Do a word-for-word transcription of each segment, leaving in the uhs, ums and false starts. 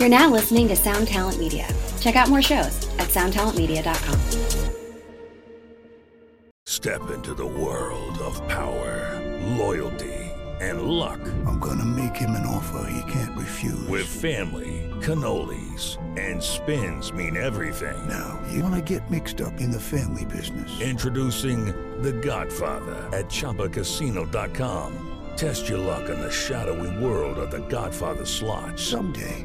You're now listening to Sound Talent Media. Check out more shows at sound talent media dot com. Step into the world of power, loyalty, and luck. I'm gonna make him an offer he can't refuse. With family, cannolis, and spins mean everything. Now, you wanna get mixed up in the family business. Introducing The Godfather at chumba casino dot com. Test your luck in the shadowy world of The Godfather slot. Someday,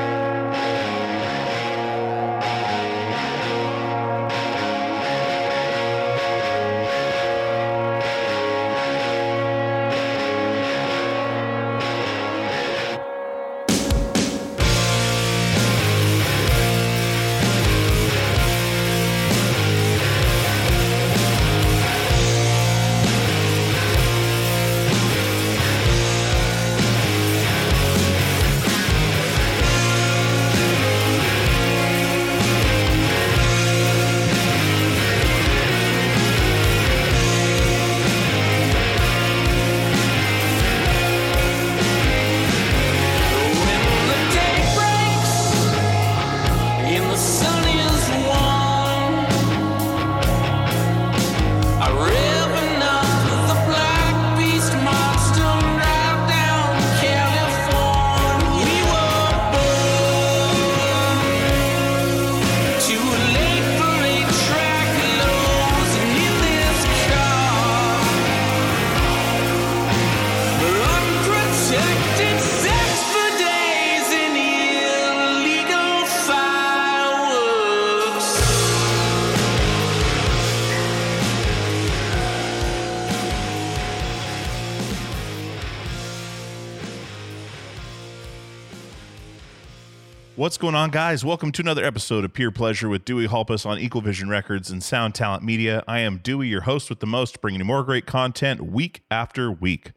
What's going on, guys? Welcome to another episode of Pure Pleasure with Dewey Halpas on Equal Vision Records and Sound Talent Media. I am Dewey, your host with the most, bringing you more great content week after week.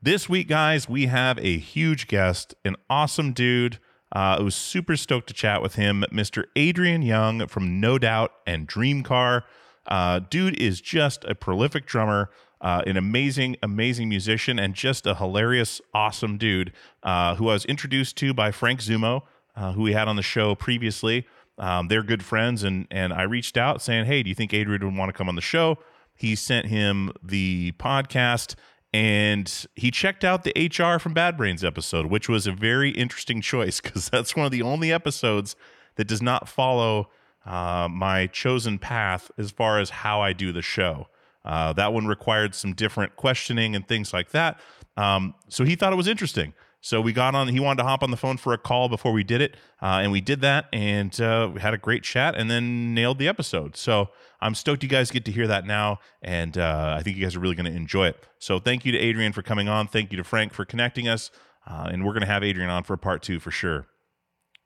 This week, guys, we have a huge guest, an awesome dude. Uh, I was super stoked to chat with him, Mister Adrian Young from No Doubt and Dream Car. Uh, dude is just a prolific drummer. Uh, an amazing, amazing musician and just a hilarious, awesome dude uh, who I was introduced to by Frank Zumo, Uh, who we had on the show previously. Um, they're good friends, and and I reached out saying, hey, do you think Adrian would want to come on the show? He sent him the podcast, and he checked out the H R from Bad Brains episode, which was a very interesting choice because that's one of the only episodes that does not follow uh, my chosen path as far as how I do the show. Uh, that one required some different questioning and things like that. Um, so he thought it was interesting. So we got on, he wanted to hop on the phone for a call before we did it, uh, and we did that, and uh, we had a great chat, and then nailed the episode. So I'm stoked you guys get to hear that now, and uh, I think you guys are really going to enjoy it. So thank you to Adrian for coming on. Thank you to Frank for connecting us, uh, and we're going to have Adrian on for part two for sure.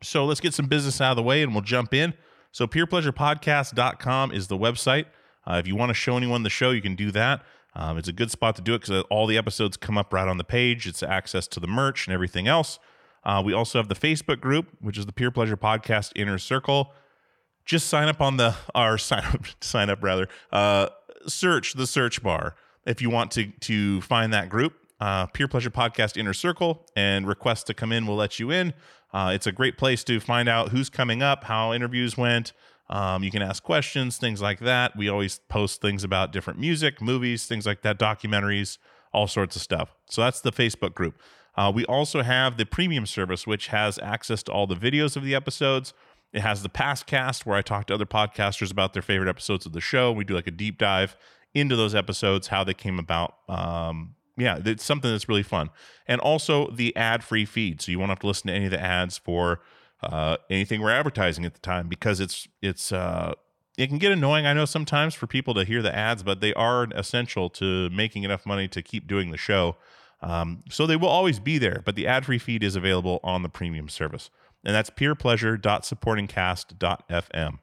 So let's get some business out of the way, and we'll jump in. So peer pleasure podcast dot com is the website. Uh, if you want to show anyone the show, you can do that. Um, it's a good spot to do it because all the episodes come up right on the page. It's access to the merch and everything else. Uh, we also have the Facebook group, which is the Peer Pleasure Podcast Inner Circle. Just sign up on the, or sign up, sign up rather, uh, search the search bar if you want to to find that group, uh, Peer Pleasure Podcast Inner Circle, and request to come in. We'll let you in. Uh, it's a great place to find out who's coming up, how interviews went. Um, you can ask questions, things like that. We always post things about different music, movies, things like that, documentaries, all sorts of stuff. So that's the Facebook group. Uh, we also have the premium service, which has access to all the videos of the episodes. It has the past cast where I talk to other podcasters about their favorite episodes of the show. We do like a deep dive into those episodes, how they came about. Um, yeah, it's something that's really fun. And also the ad-free feed. So you won't have to listen to any of the ads for uh anything we're advertising at the time, because it's it's uh it can get annoying, I know, sometimes for people to hear the ads, but they are essential to making enough money to keep doing the show, um so they will always be there. But the ad-free feed is available on the premium service, and that's peer pleasure dot supporting cast dot f m.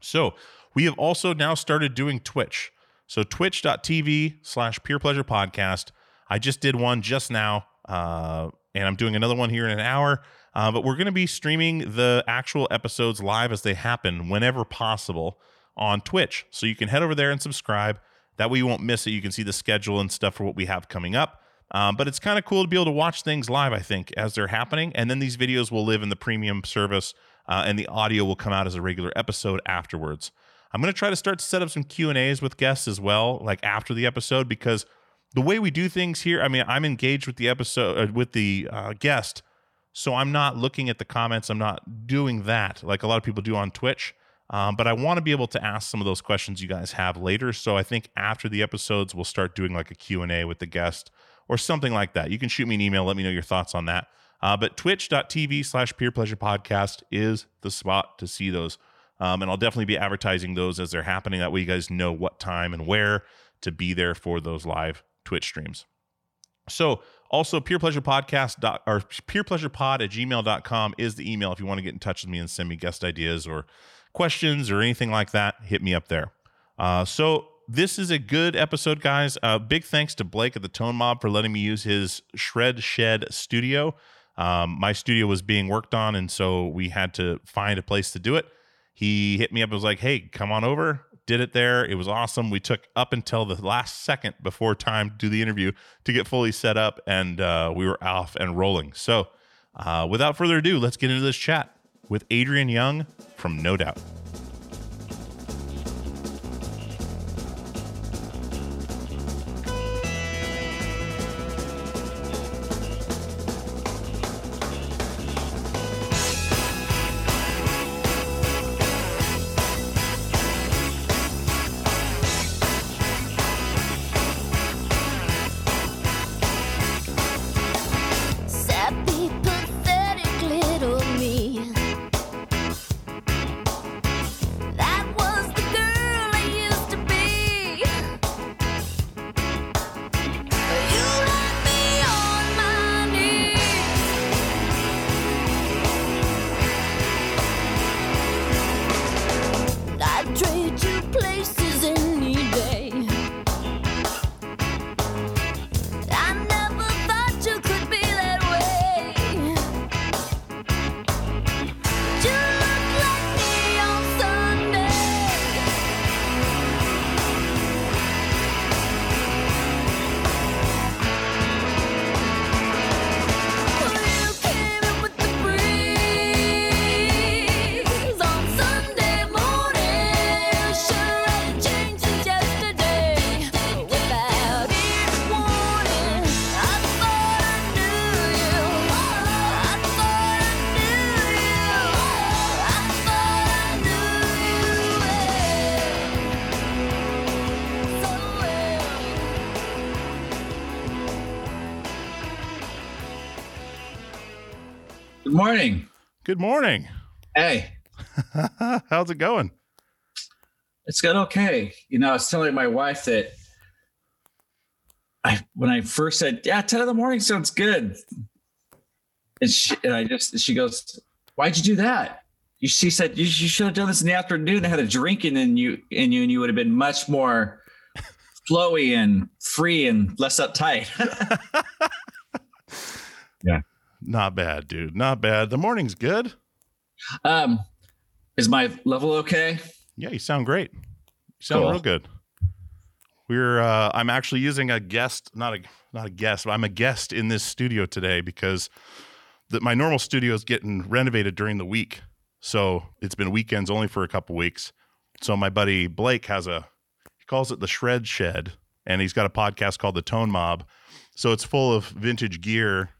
So we have also now started doing Twitch, so twitch dot t v slash peer pleasure podcast. I just did one just now, uh and I'm doing another one here in an hour. Uh, but we're going to be streaming the actual episodes live as they happen whenever possible on Twitch. So you can head over there and subscribe. That way you won't miss it. You can see the schedule and stuff for what we have coming up. Um, but it's kind of cool to be able to watch things live, I think, as they're happening. And then these videos will live in the premium service, uh, and the audio will come out as a regular episode afterwards. I'm going to try to start to set up some Q and A's with guests as well, like after the episode, because the way we do things here, I mean, I'm engaged with the episode, uh, with the uh, guest, so I'm not looking at the comments. I'm not doing that like a lot of people do on Twitch. Um, but I want to be able to ask some of those questions you guys have later. So I think after the episodes, we'll start doing like a Q and A with the guest or something like that. You can shoot me an email. Let me know your thoughts on that. Uh, but twitch.tv slash peer pleasure podcast is the spot to see those. Um, and I'll definitely be advertising those as they're happening. That way you guys know what time and where to be there for those live Twitch streams. So also peer pleasure podcast dot, or peer pleasure pod at gmail dot com is the email. If you want to get in touch with me and send me guest ideas or questions or anything like that, hit me up there. Uh, so this is a good episode, guys. Uh, big thanks to Blake at the Tone Mob for letting me use his Shred Shed studio. Um, my studio was being worked on, and so we had to find a place to do it. He hit me up and was like, hey, come on over. Did it there. It was awesome. We took up until the last second before time to do the interview to get fully set up, and uh, we were off and rolling. So uh, without further ado, let's get into this chat with Adrian Young from No Doubt. Morning. Good morning. Hey. How's it going? It's going okay. You know, I was telling my wife that I when I first said, yeah, ten in the morning sounds good. And she and I just she goes, why'd you do that? You she said you, you should have done this in the afternoon and had a drink and then you and you and you would have been much more flowy and free and less uptight. Yeah. Not bad, dude. Not bad. The morning's good. Um, is my level okay? Yeah, you sound great. You sound cool. Real good. We're uh, I'm actually using a guest, not a not a guest, but I'm a guest in this studio today because the, my normal studio is getting renovated during the week, so it's been weekends only for a couple weeks. So my buddy Blake has a he calls it the Shred Shed, and he's got a podcast called The Tone Mob. So it's full of vintage gear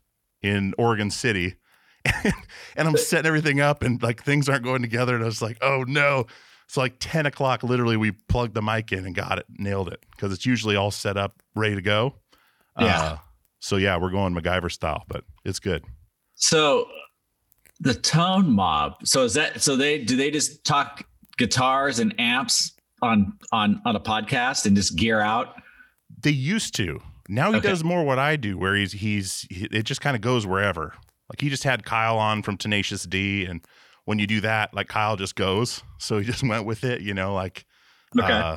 in Oregon City, and, and I'm setting everything up and like things aren't going together. And I was like, oh no. It's so like ten o'clock. Literally we plugged the mic in and got it, nailed it. Cause it's usually all set up, ready to go. Yeah. Uh, so yeah, we're going MacGyver style, but it's good. So the Tone Mob. So is that, so they, do they just talk guitars and amps on, on, on a podcast and just gear out? They used to. Now he okay. does more what I do, where he's he's he, it just kind of goes wherever. Like he just had Kyle on from Tenacious D, and when you do that, like Kyle just goes, so he just went with it, you know. Like, okay. Uh,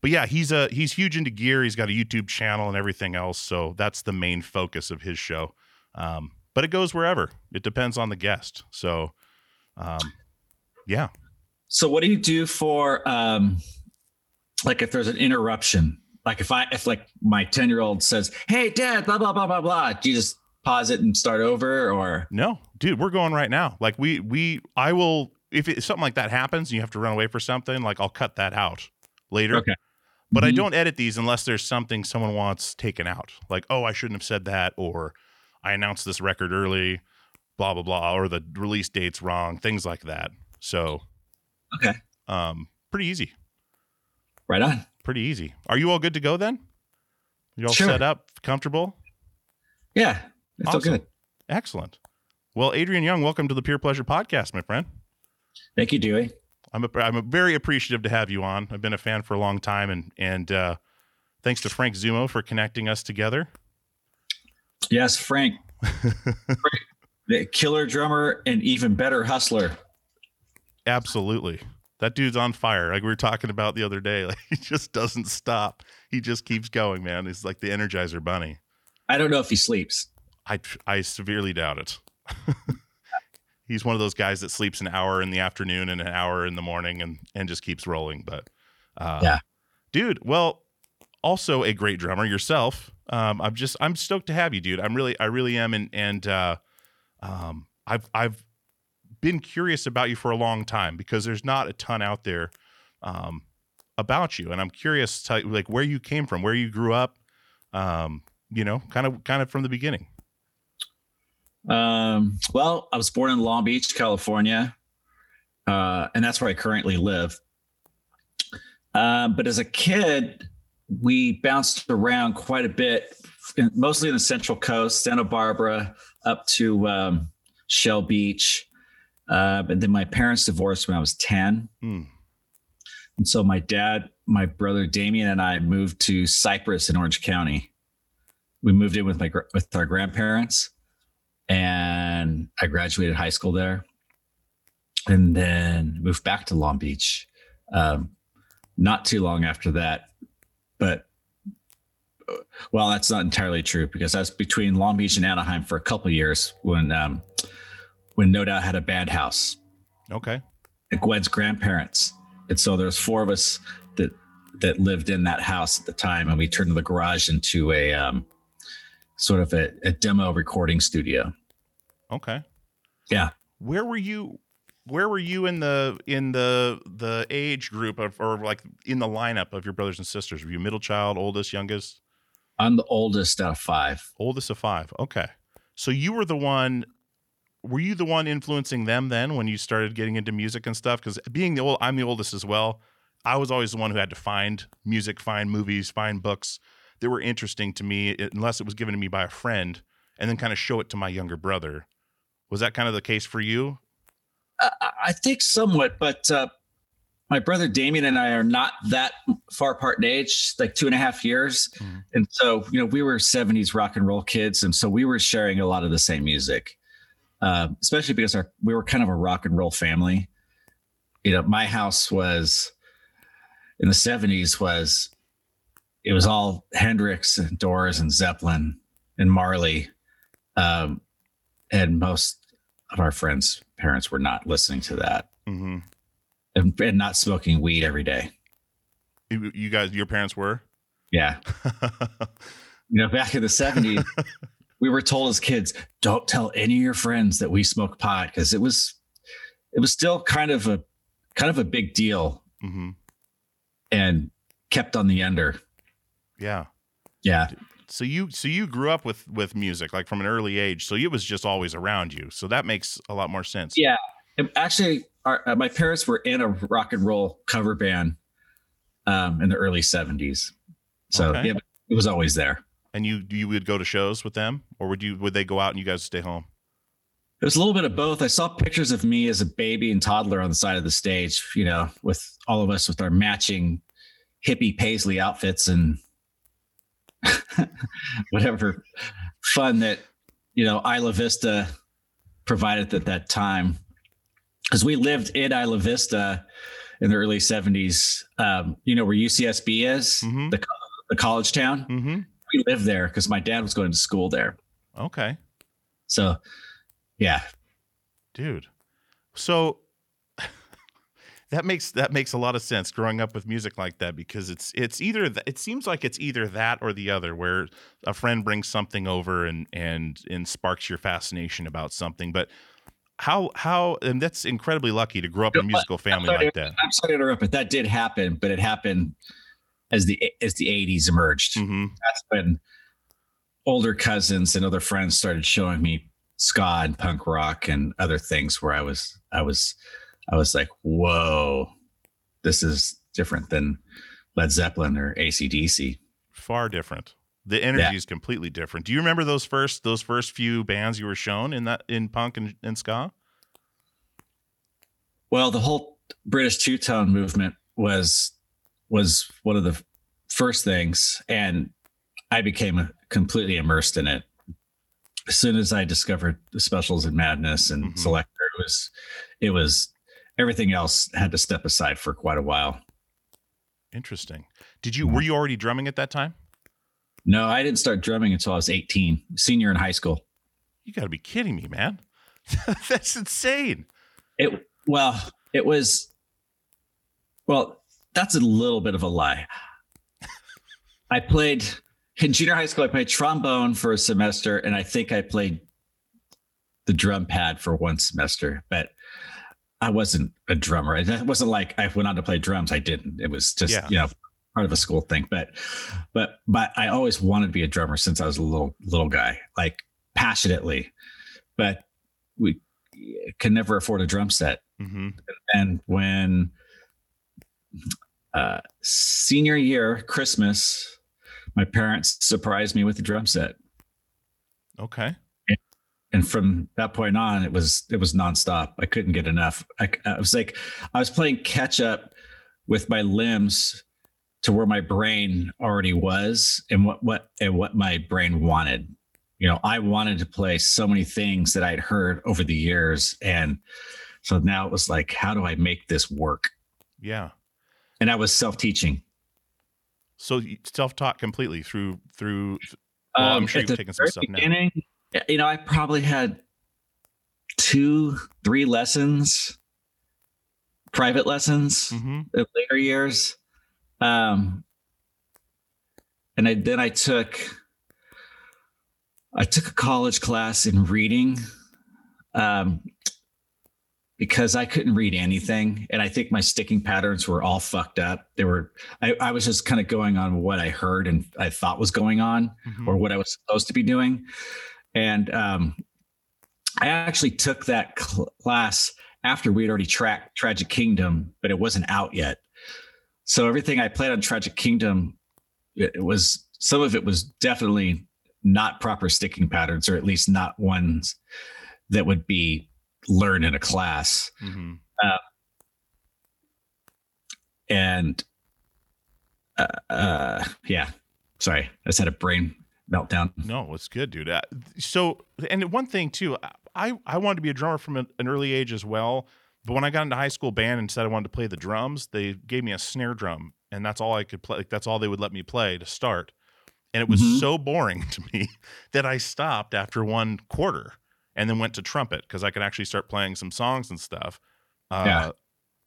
but yeah, he's a he's huge into gear. He's got a YouTube channel and everything else, so that's the main focus of his show. Um, but it goes wherever. It depends on the guest. So, um, yeah. So what do you do for, um, like if there's an interruption, like if I, if like my ten year old says, hey dad, blah, blah, blah, blah, blah. Do you just pause it and start over? Or no, dude, we're going right now. Like we, we, I will, if, it, if something like that happens and you have to run away for something, like I'll cut that out later. Okay. But mm-hmm. I don't edit these unless there's something someone wants taken out. Like, oh, I shouldn't have said that. Or I announced this record early, blah, blah, blah. Or the release date's wrong, things like that. So. Okay. Um, pretty easy. Right on. Pretty easy. Are you all good to go then? You all sure. set up, comfortable? Yeah. It's awesome. All good. Excellent. Well, Adrian Young, welcome to the Pure Pleasure Podcast, my friend. Thank you, Dewey. I'm a, I'm a very appreciative to have you on. I've been a fan for a long time, and and uh, thanks to Frank Zumo for connecting us together. Yes, Frank, Frank the killer drummer and even better hustler. Absolutely, that dude's on fire. Like we were talking about the other day, like he just doesn't stop. He just keeps going, man. He's like the Energizer Bunny. I don't know if he sleeps. I I severely doubt it. He's one of those guys that sleeps an hour in the afternoon and an hour in the morning and, and just keeps rolling. But, uh, yeah, dude, well, also a great drummer yourself. Um, I'm just, I'm stoked to have you, dude. I'm really, I really am. And, and, uh, um, I've, I've been curious about you for a long time because there's not a ton out there, um, about you. And I'm curious to, like where you came from, where you grew up, um, you know, kind of, kind of from the beginning. Um, well, I was born in Long Beach, California, uh, and that's where I currently live. Um, but as a kid, we bounced around quite a bit, mostly in the Central Coast, Santa Barbara, up to um, Shell Beach. Uh, and then my parents divorced when I was ten. Mm. And so my dad, my brother Damien, and I moved to Cypress in Orange County. We moved in with my with our grandparents. And I graduated high school there and then moved back to Long Beach. Um, not too long after that, but well, that's not entirely true because I was between Long Beach and Anaheim for a couple of years when, um, when No Doubt had a band house. Okay. At Gwen's grandparents. And so there's four of us that, that lived in that house at the time. And we turned the garage into a, um, sort of a, a demo recording studio. Okay. Yeah. Where were you, where were you in the, in the, the age group of, or like in the lineup of your brothers and sisters? Were you middle child, oldest, youngest? I'm the oldest out of five. Oldest of five. Okay. So you were the one, were you the one influencing them then when you started getting into music and stuff? Cause being the old, I'm the oldest as well. I was always the one who had to find music, find movies, find books that were interesting to me, unless it was given to me by a friend, and then kind of show it to my younger brother. Was that kind of the case for you? Uh, I think somewhat, but uh, my brother Damien and I are not that far apart in age, like two and a half years. Mm-hmm. And so, you know, we were seventies rock and roll kids. And so we were sharing a lot of the same music, uh, especially because our, we were kind of a rock and roll family. You know, my house was in the seventies was, it was all Hendrix and Doors and Zeppelin and Marley. Um, and most of our friends' parents were not listening to that. Mm-hmm. and, and not smoking weed every day. You guys, your parents were? Yeah. You know, back in the seventies, we were told as kids, don't tell any of your friends that we smoke pot. Cause it was, it was still kind of a, kind of a big deal. Mm-hmm. And kept on the under. Yeah. Yeah. So you, so you grew up with, with music, like from an early age. So it was just always around you. So that makes a lot more sense. Yeah. Actually, our, my parents were in a rock and roll cover band, um, in the early seventies. So okay. Yeah, it was always there. And you, you would go to shows with them, or would you, would they go out and you guys stay home? It was a little bit of both. I saw pictures of me as a baby and toddler on the side of the stage, you know, with all of us with our matching hippie paisley outfits and whatever fun that, you know, Isla Vista provided at that time. Because we lived in Isla Vista in the early seventies, um, you know, where U C S B is, mm-hmm. the, the college town. Mm-hmm. We lived there because my dad was going to school there. Okay. So, yeah, dude. So that makes that makes a lot of sense growing up with music like that, because it's it's either th- it seems like it's either that or the other, where a friend brings something over and and and sparks your fascination about something. But how how and that's incredibly lucky to grow up in a musical family like that. I'm sorry to interrupt, but that did happen. But it happened as the as the eighties emerged. Mm-hmm. That's when older cousins and other friends started showing me ska and punk rock and other things where I was I was I was like, whoa, this is different than Led Zeppelin or A C D C. Far different. The energy yeah. is completely different. Do you remember those first those first few bands you were shown in that in punk and, and ska? Well, the whole British two-tone movement was was one of the first things, and I became completely immersed in it. As soon as I discovered the Specials and Madness and mm-hmm. Selector, it was it was everything else had to step aside for quite a while. Interesting. Did you were you already drumming at that time? No, I didn't start drumming until I was eighteen, senior in high school. You got to be kidding me, man. That's insane. It well, it was well, that's a little bit of a lie. I played in junior high school, I played trombone for a semester, and I think I played the drum pad for one semester, but I wasn't a drummer. It wasn't like I went on to play drums. I didn't. It was just, yeah. you know, part of a school thing. But, but, but I always wanted to be a drummer since I was a little, little guy, like passionately, but we could never afford a drum set. Mm-hmm. And when uh, senior year, Christmas, my parents surprised me with a drum set. Okay. And from that point on, it was it was nonstop. I couldn't get enough. I, I was like, I was playing catch up with my limbs to where my brain already was, and what what and what my brain wanted. You know, I wanted to play so many things that I'd heard over the years, and so now it was like, how do I make this work? Yeah, and I was self-teaching. So self-taught completely through through. Well, um, I'm sure you've taken some stuff now. You know, I probably had two, three lessons, private lessons mm-hmm. in later years. Um, and I, then I took, I took a college class in reading um, because I couldn't read anything. And I think my sticking patterns were all fucked up. They were, I, I was just kind of going on what I heard and I thought was going on mm-hmm. or what I was supposed to be doing. And um, I actually took that cl- class after we had already tracked Tragic Kingdom, but it wasn't out yet. So everything I played on Tragic Kingdom, it, it was some of it was definitely not proper sticking patterns, or at least not ones that would be learned in a class. Mm-hmm. Uh, and uh, uh, yeah, sorry, I just had a brain meltdown. No, it's good, dude. Uh, so, and one thing too, I, I wanted to be a drummer from an, an early age as well. But when I got into high school band and said I wanted to play the drums, they gave me a snare drum, and that's all I could play. Like, that's all they would let me play to start. And it was mm-hmm. so boring to me that I stopped after one quarter and then went to trumpet because I could actually start playing some songs and stuff. Uh, yeah.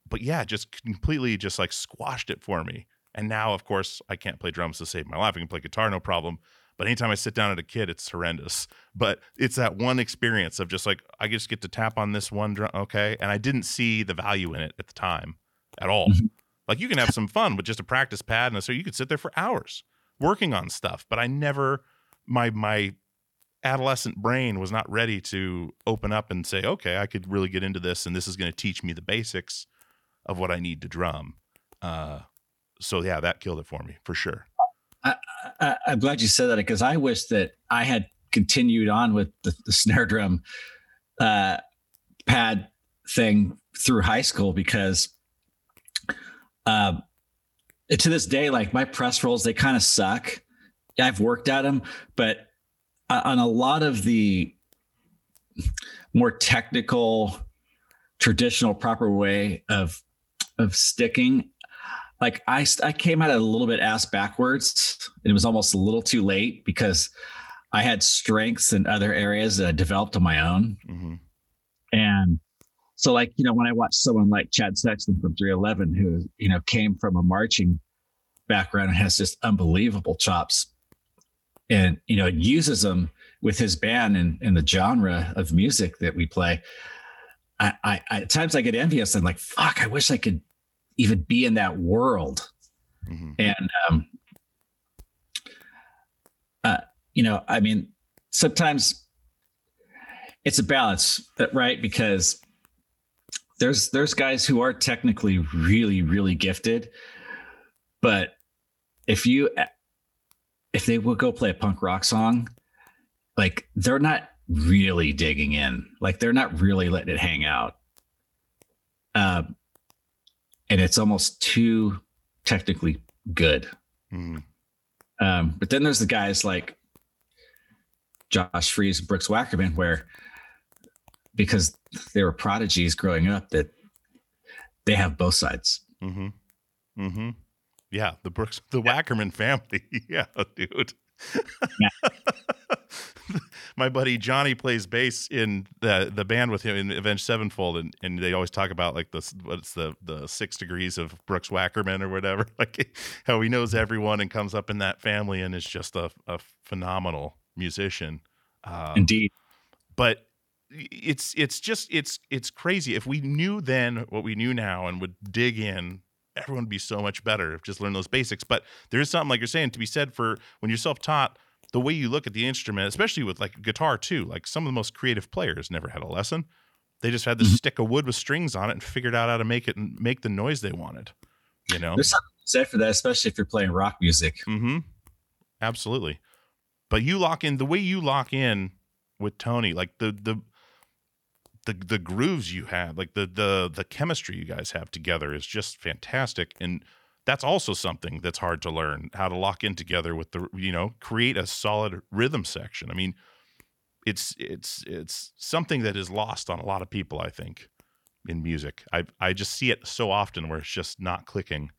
But yeah, just completely just like squashed it for me. And now, of course, I can't play drums to save my life. I can play guitar, no problem. But anytime I sit down at a kid, it's horrendous. But it's that one experience of just like, I just get to tap on this one drum, okay? And I didn't see the value in it at the time at all. Mm-hmm. Like, you can have some fun with just a practice pad, and so you could sit there for hours working on stuff. But I never, my my adolescent brain was not ready to open up and say, okay, I could really get into this, and this is going to teach me the basics of what I need to drum. Uh, so yeah, that killed it for me for sure. I, I, I'm glad you said that, because I wish that I had continued on with the, the snare drum uh, pad thing through high school, because uh, to this day, like my press rolls, they kind of suck. I've worked at them, but on a lot of the more technical, traditional, proper way of of sticking, Like I, I came at it a little bit ass backwards, and it was almost a little too late because I had strengths in other areas that I developed on my own. Mm-hmm. And so, like, you know, when I watched someone like Chad Sexton from three eleven, who, you know, came from a marching background and has just unbelievable chops and, you know, uses them with his band and, and the genre of music that we play, I, I, at times I get envious. I'm like, fuck, I wish I could even be in that world. Mm-hmm. And, um, uh, you know, I mean, sometimes it's a balance, right? Because there's, there's guys who are technically really, really gifted, but if you, if they will go play a punk rock song, like they're not really digging in, like they're not really letting it hang out. Um, and it's almost too technically good. Mm. Um, but then there's the guys like Josh Freese and Brooks Wackerman, where because they were prodigies growing up, that they have both sides. Mm-hmm. Mm-hmm. Yeah, the Brooks, the yeah. Wackerman family. Yeah, dude. Yeah. My buddy Johnny plays bass in the the band with him in Avenged Sevenfold, and, and they always talk about like the what's the the six degrees of Brooks Wackerman or whatever, like how he knows everyone and comes up in that family and is just a, a phenomenal musician. Um, Indeed, but it's it's just it's it's crazy. If we knew then what we knew now and would dig in, everyone would be so much better if just learn those basics. But there is something, like you're saying, to be said for when you're self-taught. The way you look at the instrument, especially with like guitar too, like some of the most creative players never had a lesson. They just had this mm-hmm. stick of wood with strings on it and figured out how to make it and make the noise they wanted. You know, there's something to say for that, especially if you're playing rock music. Mm-hmm. Absolutely. But you lock in the way you lock in with Tony, like the the the the grooves you have, like the the the chemistry you guys have together is just fantastic. And that's also something that's hard to learn, how to lock in together with the, you know, create a solid rhythm section. I mean, it's, it's, it's something that is lost on a lot of people, I think, in music. I, I just see it so often where it's just not clicking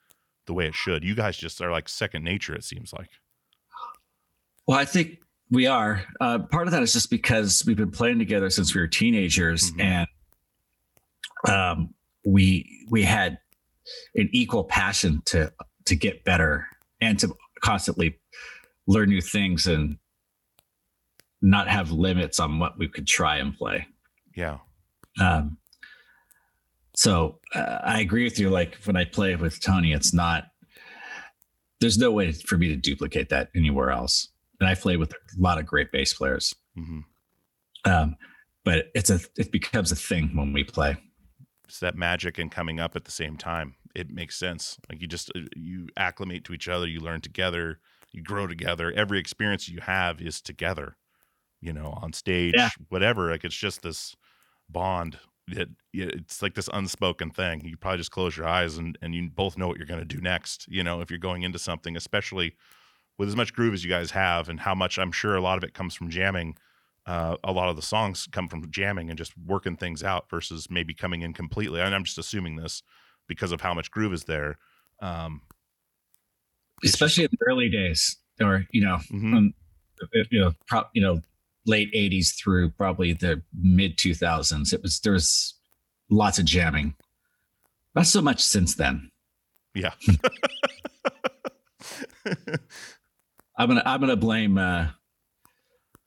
the way it should. You guys just are like second nature, it seems like. Well, I think we are. Uh, part of that is just because we've been playing together since we were teenagers, mm-hmm. and um, we, we had an equal passion to to get better and to constantly learn new things and not have limits on what we could try and play. Yeah. Um, so uh, I agree with you. Like when I play with Tony, it's not, there's no way for me to duplicate that anywhere else. And I play with a lot of great bass players, mm-hmm. um, but it's a, it becomes a thing when we play. It's that magic and coming up at the same time. It makes sense. Like you just, you acclimate to each other, you learn together, you grow together. Every experience you have is together, you know, on stage, yeah. whatever. Like it's just this bond. It, it's like this unspoken thing. You probably just close your eyes and, and you both know what you're going to do next. You know, if you're going into something, especially with as much groove as you guys have and how much, I'm sure a lot of it comes from jamming. Uh, a lot of the songs come from jamming and just working things out versus maybe coming in completely. And I'm just assuming this because of how much groove is there. Um, Especially just, in the early days, or, you know, mm-hmm. um, you know, pro- you know, late eighties through probably the mid two thousands, it was, there was lots of jamming. Not so much since then. Yeah. I'm going to, I'm going to blame, uh,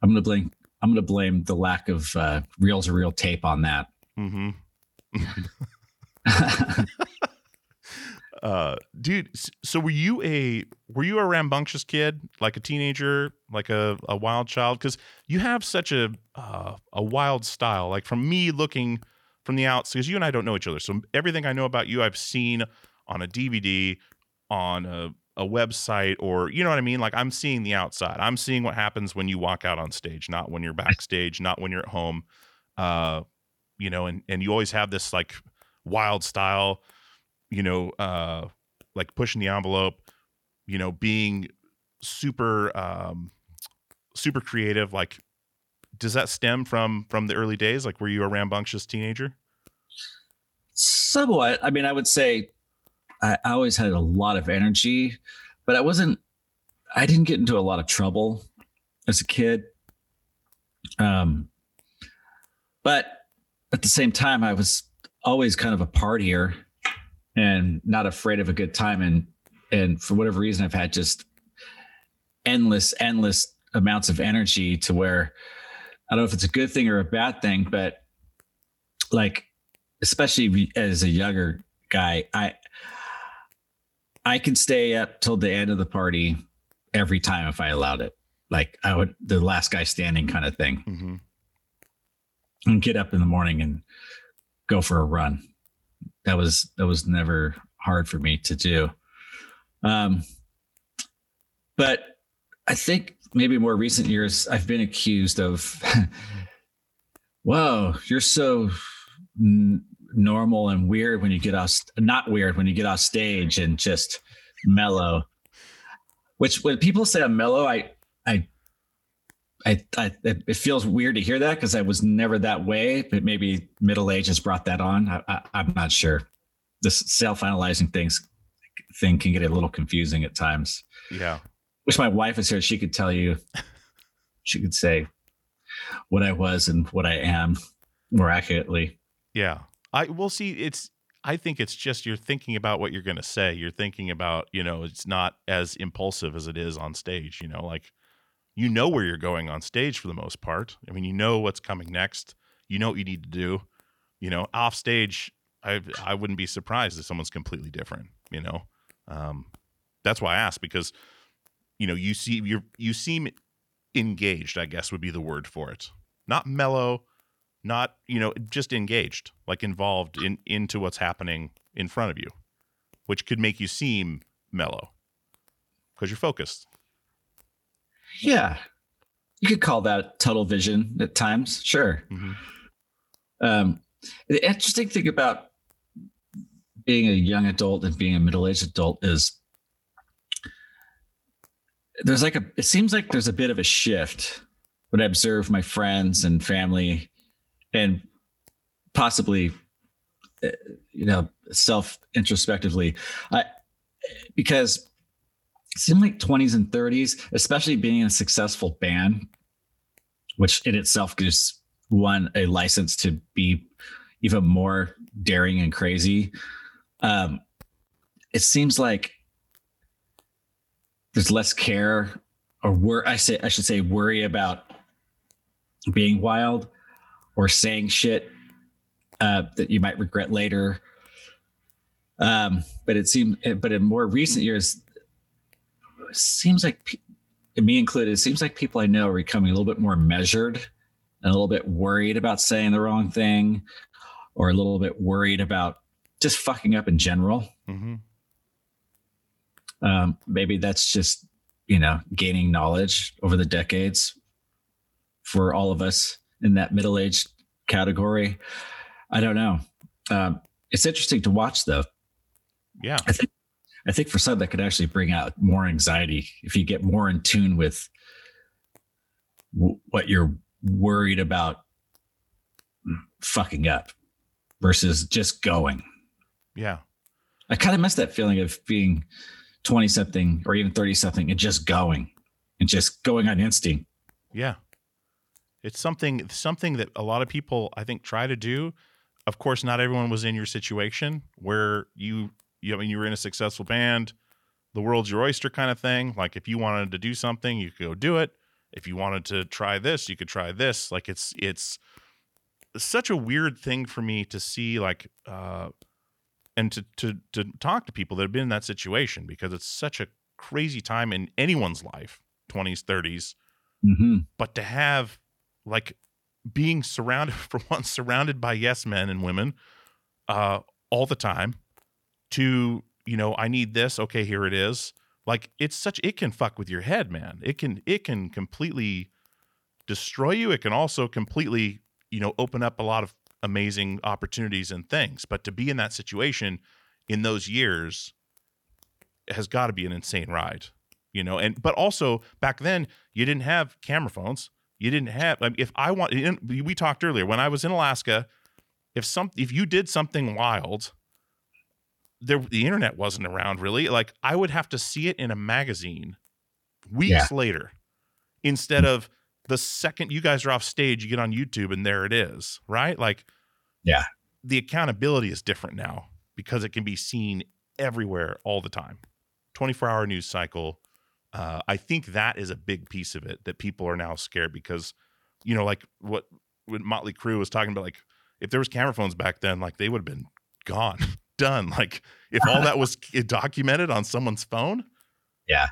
I'm going to blame, I'm going to blame the lack of uh, reel-to-reel tape on that. Mm-hmm. uh, dude, so were you a were you a rambunctious kid, like a teenager, like a, a wild child? Because you have such a uh, a wild style. Like from me looking from the outside, because you and I don't know each other, so everything I know about you, I've seen on a D V D, on a. a website, or, you know what I mean? Like I'm seeing the outside, I'm seeing what happens when you walk out on stage, not when you're backstage, not when you're at home, uh, you know, and, and you always have this like wild style, you know, uh, like pushing the envelope, you know, being super, um, super creative. Like, does that stem from, from the early days? Like, were you a rambunctious teenager? Somewhat. I mean, I would say, I always had a lot of energy, but I wasn't, I didn't get into a lot of trouble as a kid. Um, but at the same time, I was always kind of a partier and not afraid of a good time. And, and for whatever reason, I've had just endless, endless amounts of energy to where, I don't know if it's a good thing or a bad thing, but like, especially as a younger guy, I, I can stay up till the end of the party every time if I allowed it. Like I would, the last guy standing kind of thing, mm-hmm. and get up in the morning and go for a run. That was, that was never hard for me to do. Um, but I think maybe more recent years, I've been accused of, whoa, you're so n- normal and weird when you get off, not weird when you get off stage and just mellow, which when people say I'm mellow, I, I, I, I it feels weird to hear that because I was never that way, but maybe middle age has brought that on. I, I, I'm not sure. This self-analyzing things thing can get a little confusing at times. Yeah. Wish my wife was here. She could tell you, she could say what I was and what I am more accurately. Yeah. I will see. It's, I think it's just, you're thinking about what you're going to say. You're thinking about, you know, it's not as impulsive as it is on stage, you know, like, you know where you're going on stage for the most part. I mean, you know what's coming next, you know what you need to do, you know, off stage. I, I wouldn't be surprised if someone's completely different, you know? Um, that's why I asked, because, you know, you see, you you seem engaged, I guess would be the word for it. Not mellow, not, you know, just engaged, like involved in into what's happening in front of you, which could make you seem mellow because you're focused. Yeah, you could call that tunnel vision at times. Sure. Mm-hmm. Um, the interesting thing about being a young adult and being a middle-aged adult is there's like a, it seems like there's a bit of a shift when I observe my friends and family and possibly, you know, self introspectively, I, because it seemed like twenties and thirties, especially being in a successful band, which in itself gives one a license to be even more daring and crazy. Um, it seems like there's less care or wor- I say I should say worry about being wild or saying shit uh, that you might regret later. Um, but it seemed, but in more recent years, it seems like, me included, it seems like people I know are becoming a little bit more measured and a little bit worried about saying the wrong thing or a little bit worried about just fucking up in general. Mm-hmm. Um, maybe that's just, you know, gaining knowledge over the decades for all of us in that middle-aged category. I don't know. Um, it's interesting to watch though. Yeah. I think, I think for some that could actually bring out more anxiety if you get more in tune with w- what you're worried about fucking up versus just going. Yeah. I kind of miss that feeling of being twenty something or even thirty something and just going and just going on instinct. Yeah. It's something, something that a lot of people I think try to do. Of course, not everyone was in your situation where you, you, I mean, you were in a successful band, the world's your oyster kind of thing. Like if you wanted to do something, you could go do it. If you wanted to try this, you could try this. Like it's, it's such a weird thing for me to see, like, uh, and to, to, to talk to people that have been in that situation, because it's such a crazy time in anyone's life, twenties, thirties, mm-hmm. but to have like being surrounded for once surrounded by yes men and women, uh, all the time to, you know, I need this. Okay, here it is. Like it's such, it can fuck with your head, man. It can, it can completely destroy you. It can also completely, you know, open up a lot of amazing opportunities and things, but to be in that situation in those years has got to be an insane ride, you know. And but also back then you didn't have camera phones, you didn't have. Like, if I want, we talked earlier when I was in Alaska. If some, if you did something wild, there the internet wasn't around really. Like I would have to see it in a magazine weeks yeah. later, instead of the second you guys are off stage, you get on YouTube and there it is, right? Like, yeah, the accountability is different now because it can be seen everywhere all the time. twenty-four hour news cycle. Uh, I think that is a big piece of it that people are now scared because, you know, like what when Motley Crue was talking about, like if there was camera phones back then, like they would have been gone, done. Like if all that was documented on someone's phone, yeah,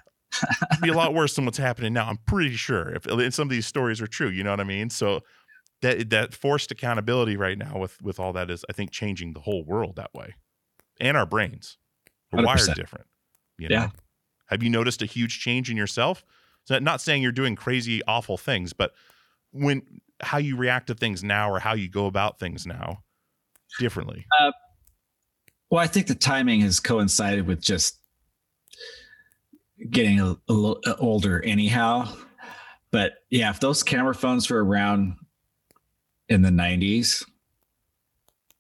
it'd be a lot worse than what's happening now. I'm pretty sure if, if some of these stories are true, you know what I mean? So that that forced accountability right now with with all that is, I think, changing the whole world that way, and our brains are wired different. You know? Yeah. Have you noticed a huge change in yourself? So not saying you're doing crazy, awful things, but when how you react to things now or how you go about things now differently. Uh, well, I think the timing has coincided with just getting a, a little older anyhow. But yeah, if those camera phones were around in the nineties,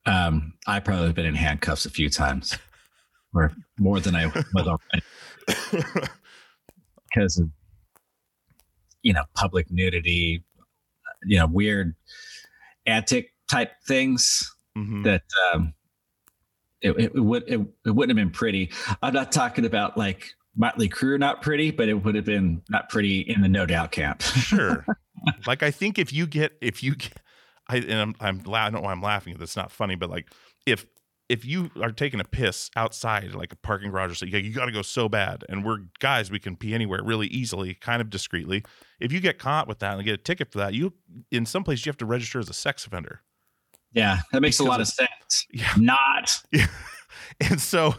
um, I probably have been in handcuffs a few times or more than I was already. Because of, you know, public nudity, you know, weird antic type things mm-hmm. that um, it, it, it would it, it wouldn't have been pretty. I'm not talking about like Motley Crue not pretty, but it would have been not pretty in the No Doubt camp. Sure. Like I think if you get if you get, I and I'm I'm la- I don't know why I'm laughing at this. It's not funny, but like if. If you are taking a piss outside, like a parking garage or something, you got to go so bad. And we're guys, we can pee anywhere really easily, kind of discreetly. If you get caught with that and get a ticket for that, you in some places you have to register as a sex offender. Yeah, that makes because a lot of sense. Yeah. Not. Yeah. And so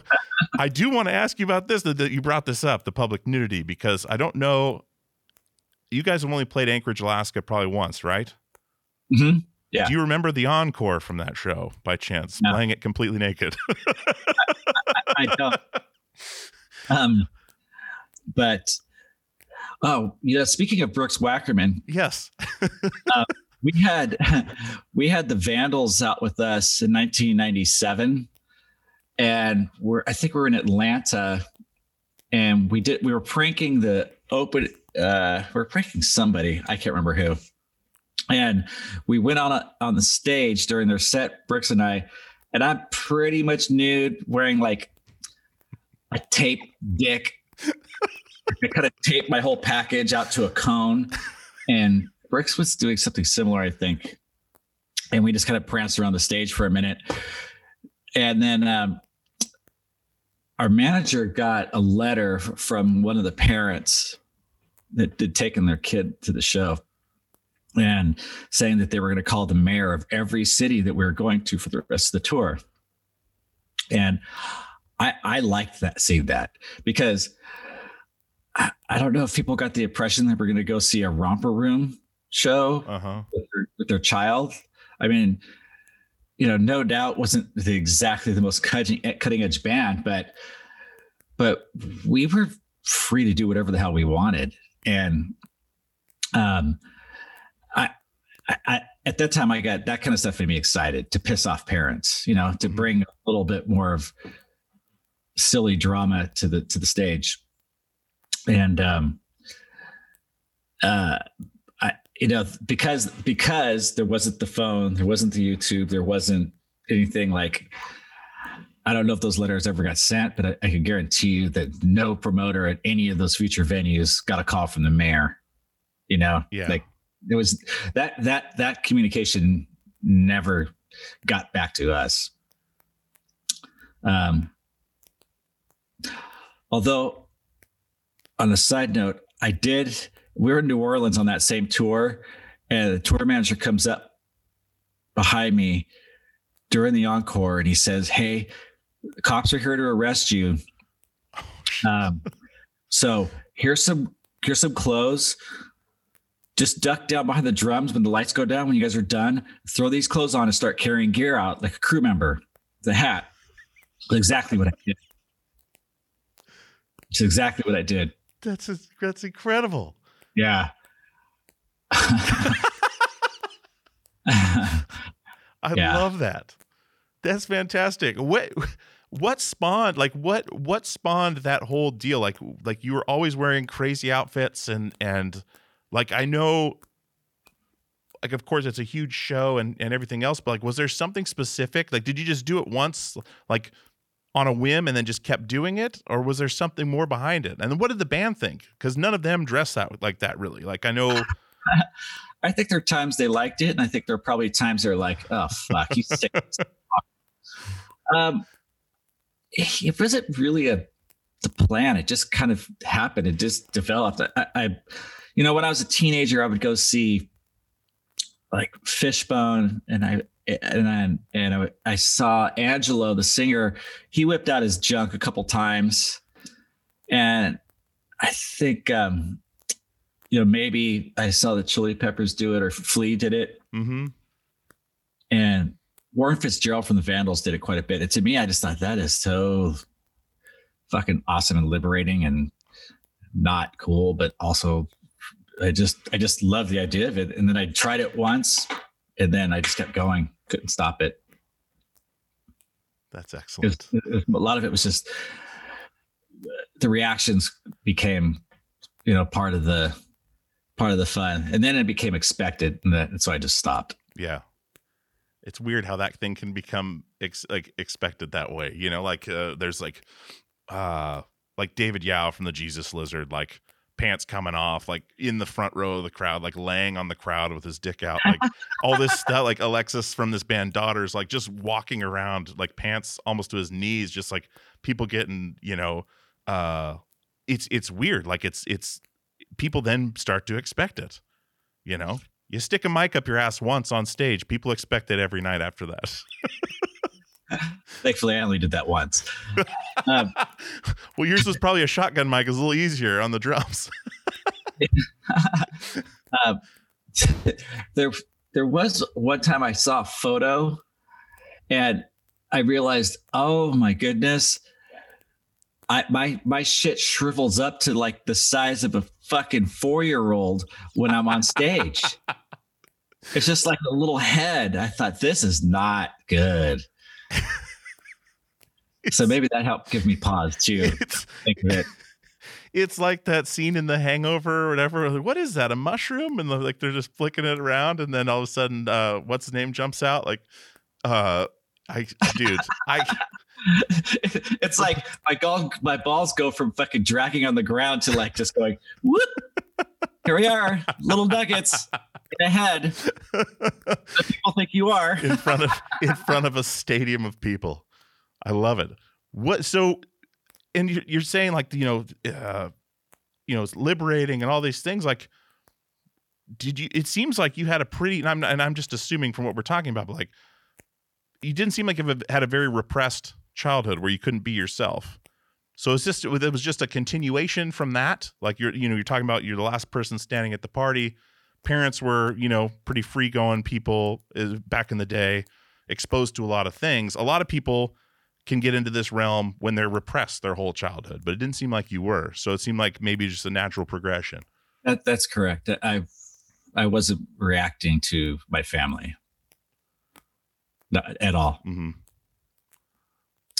I do want to ask you about this, that, that you brought this up, the public nudity, because I don't know. You guys have only played Anchorage, Alaska probably once, right? Mm-hmm. Yeah. Do you remember the encore from that show by chance? No. Playing it completely naked. I, I, I don't. Um, but oh, you know, speaking of Brooks Wackerman, yes, uh, we had we had the Vandals out with us in nineteen ninety-seven, and we're I think we were in Atlanta, and we did we were pranking the open. Uh, we we're pranking somebody. I can't remember who. And we went on a, on the stage during their set, Brooks and I, and I'm pretty much nude, wearing like a tape dick. I kind of taped my whole package out to a cone, and Brooks was doing something similar, I think. And we just kind of pranced around the stage for a minute, and then um, our manager got a letter from one of the parents that had taken their kid to the show. And saying that they were going to call the mayor of every city that we were going to for the rest of the tour. And I, I liked that, seeing that, because I, I don't know if people got the impression that we're going to go see a romper room show uh-huh. with, their, with their child. I mean, you know, No Doubt wasn't the, exactly the most cutting, cutting edge band, but but we were free to do whatever the hell we wanted. And um. I, I, at that time I got that kind of stuff made me excited to piss off parents, you know, to bring a little bit more of silly drama to the, to the stage. And, um, uh, I, you know, because, because there wasn't the phone, there wasn't the YouTube, there wasn't anything like, I don't know if those letters ever got sent, but I, I can guarantee you that no promoter at any of those future venues got a call from the mayor, you know, yeah. like, It was that that that communication never got back to us. Um, although, on a side note, I did. We were in New Orleans on that same tour, and the tour manager comes up behind me during the encore, and he says, "Hey, the cops are here to arrest you. Um, so here's some here's some clothes. Just duck down behind the drums when the lights go down, when you guys are done, throw these clothes on and start carrying gear out like a crew member, the hat." That's exactly what I did. It's exactly what I did. That's, a, that's incredible. Yeah. I yeah. love that. That's fantastic. What, what spawned, like what, what spawned that whole deal? Like, like you were always wearing crazy outfits and, and, like, I know like, of course, it's a huge show and, and everything else, but like, was there something specific? Like, did you just do it once, like on a whim, and then just kept doing it? Or was there something more behind it? And then what did the band think? Because none of them dress that like that, really. Like, I know. I think there are times they liked it, and I think there are probably times they're like, oh, fuck, you sick. Um, it wasn't really a the plan. It just kind of happened. It just developed. I, I, you know, when I was a teenager, I would go see like Fishbone, and I and I, and I, I saw Angelo, the singer. He whipped out his junk a couple times, and I think um, you know, maybe I saw the Chili Peppers do it, or Flea did it, mm-hmm. and Warren Fitzgerald from the Vandals did it quite a bit. And to me, I just thought that is so fucking awesome and liberating and not cool, but also I just, I just love the idea of it. And then I tried it once, and then I just kept going. Couldn't stop it. That's excellent. It was, it was, a lot of it was just the reactions became, you know, part of the, part of the fun. And then it became expected. And, that, and so I just stopped. Yeah. It's weird how that thing can become ex- like expected that way. You know, like uh, there's like uh, like David Yao from the Jesus Lizard, like pants coming off, like in the front row of the crowd, like laying on the crowd with his dick out, like all this stuff, like Alexis from this band Daughters, like just walking around, like pants almost to his knees, just like people getting, you know, uh, it's, it's weird. Like it's, it's people then start to expect it, you know? You stick a mic up your ass once on stage, people expect it every night after that. Thankfully, I only did that once. Um, well, yours was probably a shotgun mic. It was a little easier on the drums. um, there, there was one time I saw a photo, and I realized, oh my goodness, I my my shit shrivels up to like the size of a fucking four-year-old when I'm on stage. It's just like a little head. I thought, this is not good. So maybe that helped give me pause too. It's, think of it. It's like that scene in The Hangover or whatever. Like, what is that? A mushroom? And like they're just flicking it around, and then all of a sudden, uh, what's his name jumps out? Like, uh, I dude, I. It's like my gall, my balls go from fucking dragging on the ground to like just going, whoop, here we are, little nuggets in a head. People think you are in front of in front of a stadium of people. I love it. What so? And you're saying like you know, uh, you know, it's liberating and all these things. Like, did you? It seems like you had a pretty. And I'm and I'm just assuming from what we're talking about, but like, you didn't seem like you had a very repressed childhood where you couldn't be yourself. So it's just, it was just a continuation from that. Like you're, you know, you're talking about you're the last person standing at the party. Parents were, you know, pretty free going people back in the day, exposed to a lot of things. A lot of people can get into this realm when they're repressed their whole childhood, but it didn't seem like you were. So it seemed like maybe just a natural progression. That, that's correct. I, I wasn't reacting to my family. Not at all. Mm-hmm.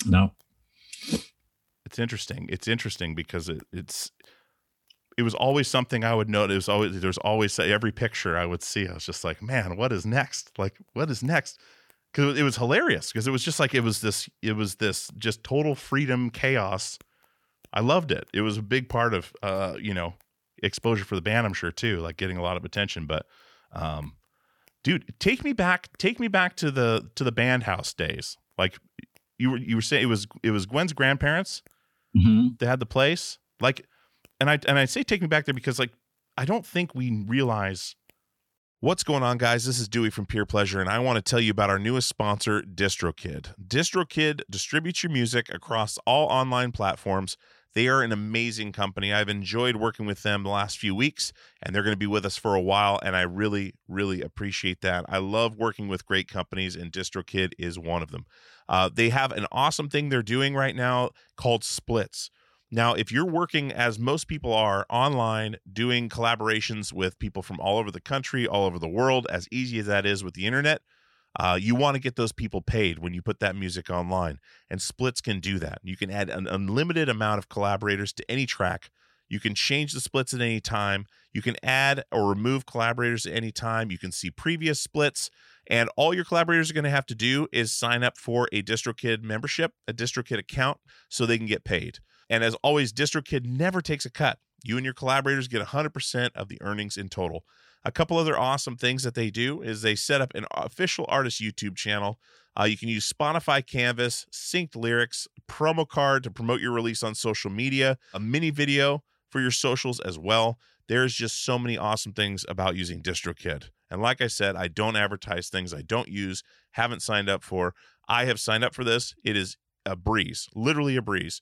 No. It's interesting. It's interesting because it, it's it was always something I would notice. It was always there's always every picture I would see. I was just like, man, what is next? Like, what is next? Because it was hilarious. Because it was just like it was this. It was this just total freedom chaos. I loved it. It was a big part of uh, you know exposure for the band. I'm sure too, like getting a lot of attention. But um, dude, take me back. Take me back to the to the band house days. Like you were you were saying, it was it was Gwen's grandparents mm-hmm. that had the place. Like, and I and I say take me back there because like I don't think we realize what's going on, guys. This is Dewey from Pure Pleasure, and I want to tell you about our newest sponsor, DistroKid. DistroKid distributes your music across all online platforms. They are an amazing company. I've enjoyed working with them the last few weeks, and they're going to be with us for a while, and I really, really appreciate that. I love working with great companies, and DistroKid is one of them. Uh, they have an awesome thing they're doing right now called Splits. Now, if you're working, as most people are, online, doing collaborations with people from all over the country, all over the world, as easy as that is with the internet, Uh, you want to get those people paid when you put that music online, and Splits can do that. You can add an unlimited amount of collaborators to any track. You can change the splits at any time. You can add or remove collaborators at any time. You can see previous splits. And all your collaborators are going to have to do is sign up for a DistroKid membership, a DistroKid account, so they can get paid. And as always, DistroKid never takes a cut. You and your collaborators get one hundred percent of the earnings in total. A couple other awesome things that they do is they set up an official artist YouTube channel. Uh, you can use Spotify Canvas, synced lyrics, promo card to promote your release on social media, a mini video for your socials as well. There's just so many awesome things about using DistroKid. And like I said, I don't advertise things I don't use, haven't signed up for. I have signed up for this. It is a breeze, literally a breeze.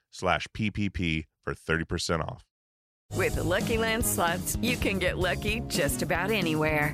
slash PPP for thirty percent off. With the Lucky Land Slots, you can get lucky just about anywhere.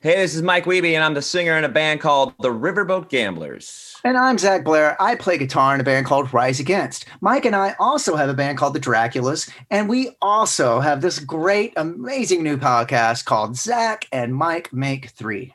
Hey, this is Mike Wiebe, and I'm the singer in a band called The Riverboat Gamblers. And I'm Zach Blair. I play guitar in a band called Rise Against. Mike and I also have a band called The Draculas, and we also have this great, amazing new podcast called Zach and Mike Make Three.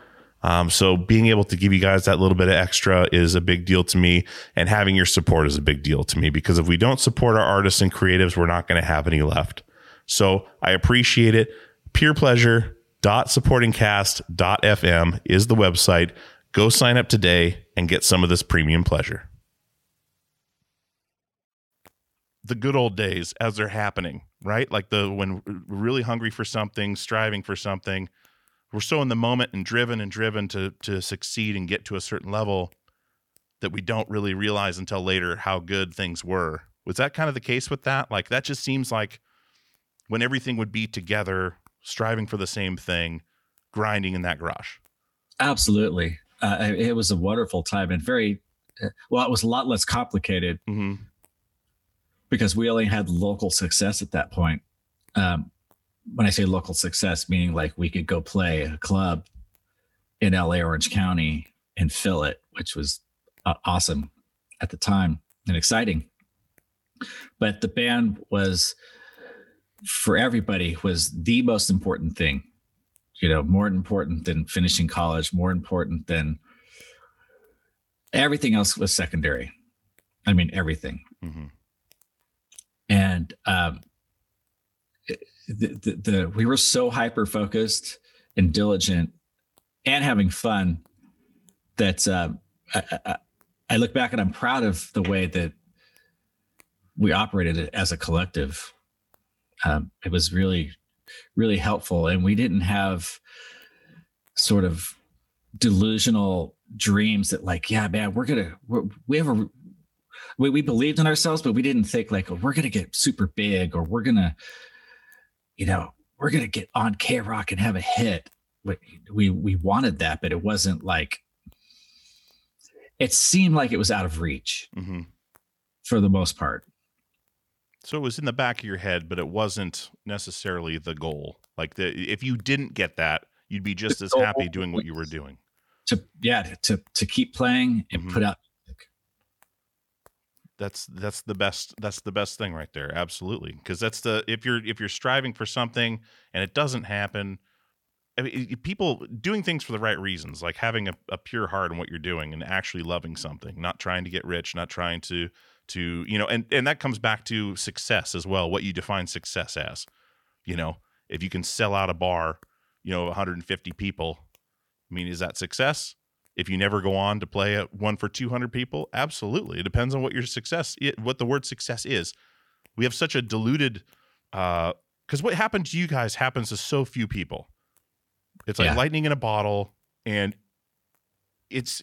Um, so being able to give you guys that little bit of extra is a big deal to me, and having your support is a big deal to me, because if we don't support our artists and creatives, we're not going to have any left. So I appreciate it. peer pleasure dot supporting cast dot f m is the website. Go sign up today and get some of this premium pleasure. The good old days as they're happening, right? Like the, when really hungry for something, striving for something. We're so in the moment and driven and driven to to succeed and get to a certain level that we don't really realize until later how good things were. Was that kind of the case with that? Like, that just seems like when everything would be together, striving for the same thing, grinding in that garage? Absolutely. Uh, it was a wonderful time and very, well, it was a lot less complicated mm-hmm. because we only had local success at that point. Um, when I say local success, meaning like we could go play a club in L A, Orange County and fill it, which was uh, awesome at the time and exciting. But the band was, for everybody, was the most important thing. You know, more important than finishing college, more important than everything else was secondary. I mean, everything. Mm-hmm. And um, the, the, the we were so hyper-focused and diligent and having fun that uh, I, I, I look back and I'm proud of the way that we operated it as a collective. Um, it was really... really helpful. And we didn't have sort of delusional dreams that like, yeah, man, we're going to, we have a, we, we believed in ourselves, but we didn't think like, oh, we're going to get super big or we're going to, you know, we're going to get on K-Rock and have a hit. We, we, we wanted that, but it wasn't like, it seemed like it was out of reach mm-hmm. for the most part. So it was in the back of your head, but it wasn't necessarily the goal. Like the, if you didn't get that, you'd be just as happy doing what you were doing. To yeah, to to keep playing and mm-hmm. put out music. That's that's the best. That's the best thing right there. Absolutely, because that's the if you're if you're striving for something and it doesn't happen, I mean, people doing things for the right reasons, like having a, a pure heart in what you're doing and actually loving something, not trying to get rich, not trying to. To, you know, and, and that comes back to success as well, what you define success as. You know, if you can sell out a bar, you know, one hundred fifty people, I mean, is that success? If you never go on to play at one for two hundred people, absolutely. It depends on what your success, what the word success is. We have such a diluted, uh, because what happened to you guys happens to so few people. It's like yeah. lightning in a bottle, and it's,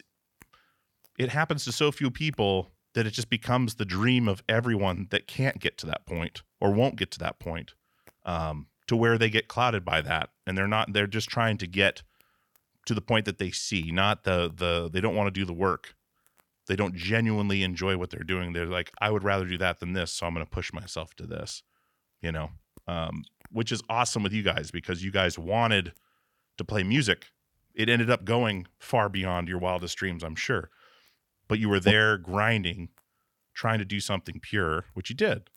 it happens to so few people that it just becomes the dream of everyone that can't get to that point or won't get to that point, um, to where they get clouded by that. And they're not, they're just trying to get to the point that they see, not the, the, they don't want to do the work. They don't genuinely enjoy what they're doing. They're like, I would rather do that than this. So I'm going to push myself to this, you know, um, which is awesome with you guys because you guys wanted to play music. It ended up going far beyond your wildest dreams, I'm sure. But you were there grinding, trying to do something pure, which you did.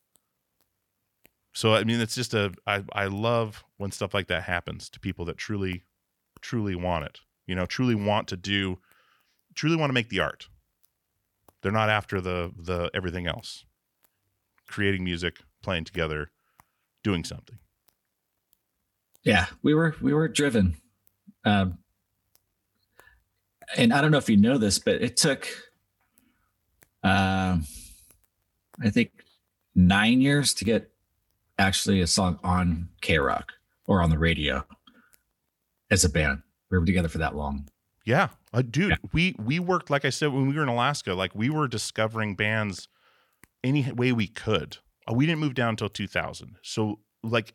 So, I mean, it's just a, I, I love when stuff like that happens to people that truly, truly want it, you know, truly want to do, truly want to make the art. They're not after the, the, everything else, creating music, playing together, doing something. Yeah, we were, we were driven. Um, and I don't know if you know this, but it took, Um, I think nine years to get actually a song on K-Rock or on the radio as a band. We were together for that long. Yeah, uh, dude, yeah. we we worked, like I said, when we were in Alaska, like we were discovering bands any way we could. We didn't move down until two thousand. So like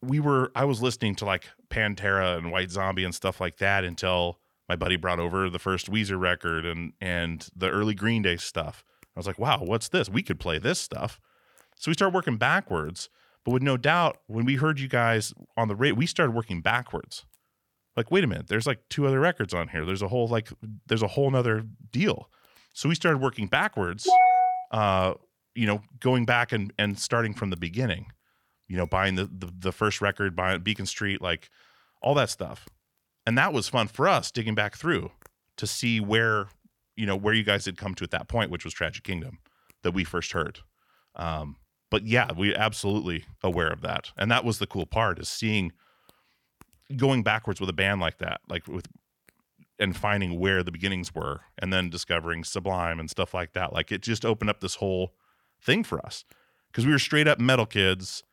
we were, I was listening to like Pantera and White Zombie and stuff like that until my buddy brought over the first Weezer record and and the early Green Day stuff. I was like, wow, what's this? We could play this stuff. So we started working backwards, but with No Doubt, when we heard you guys on the radio, we started working backwards. Like, wait a minute, there's like two other records on here. There's a whole like, there's a whole nother deal. So we started working backwards, uh, you know, going back and and starting from the beginning. You know, buying the the, the first record, buying Beacon Street, like all that stuff. And that was fun for us digging back through to see where, you know, where you guys had come to at that point, which was Tragic Kingdom that we first heard. Um, but yeah, we absolutely aware of that. And that was the cool part is seeing going backwards with a band like that, like with, and finding where the beginnings were and then discovering Sublime and stuff like that. Like it just opened up this whole thing for us because we were straight up metal kids,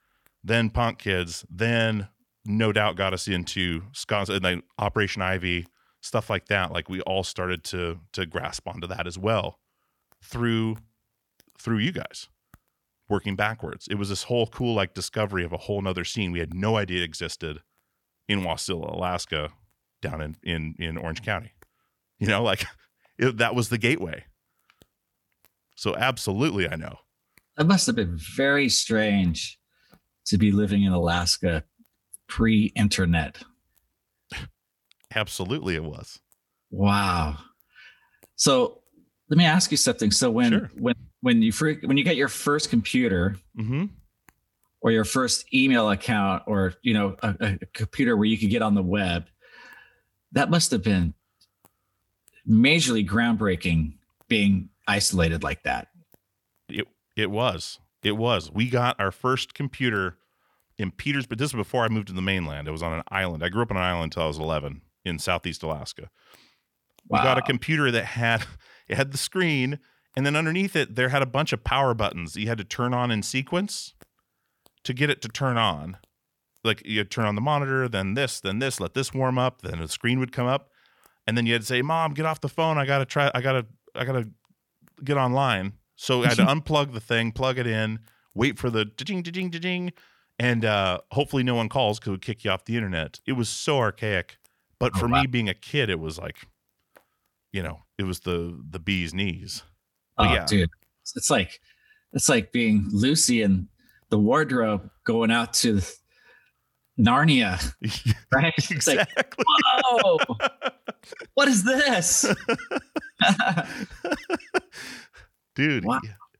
then punk kids, then No Doubt got us into Scots and like Operation Ivy, stuff like that. Like we all started to to grasp onto that as well through through you guys, working backwards. It was this whole cool like discovery of a whole nother scene we had no idea existed in Wasilla, Alaska, down in in, in Orange County. You know, like it, that was the gateway. So absolutely, I know. It must have been very strange to be living in Alaska pre-internet. Absolutely, it was. Wow. So let me ask you something. So when sure. when when you when you get your first computer, mm-hmm. or your first email account, or you know a, a computer where you could get on the web, that must have been majorly groundbreaking. Being isolated like that. It it was. It was. We got our first computer in Peters, but this was before I moved to the mainland. It was on an island. I grew up on an island until I was eleven in Southeast Alaska. Wow. We got a computer that had it had the screen, and then underneath it there had a bunch of power buttons you had to turn on in sequence to get it to turn on. Like you turn on the monitor, then this, then this, let this warm up, then the screen would come up, and then you had to say, "Mom, get off the phone. I gotta try. I gotta. I gotta get online." So I had to unplug the thing, plug it in, wait for the ding, ding, ding, ding, and uh, hopefully no one calls because it would kick you off the internet. It was so archaic, but oh, for wow. me being a kid, it was like, you know, it was the the bee's knees. But oh, yeah. dude, it's like it's like being Lucy in the wardrobe going out to Narnia, right? Exactly. It's like, whoa, what is this? Dude, wow.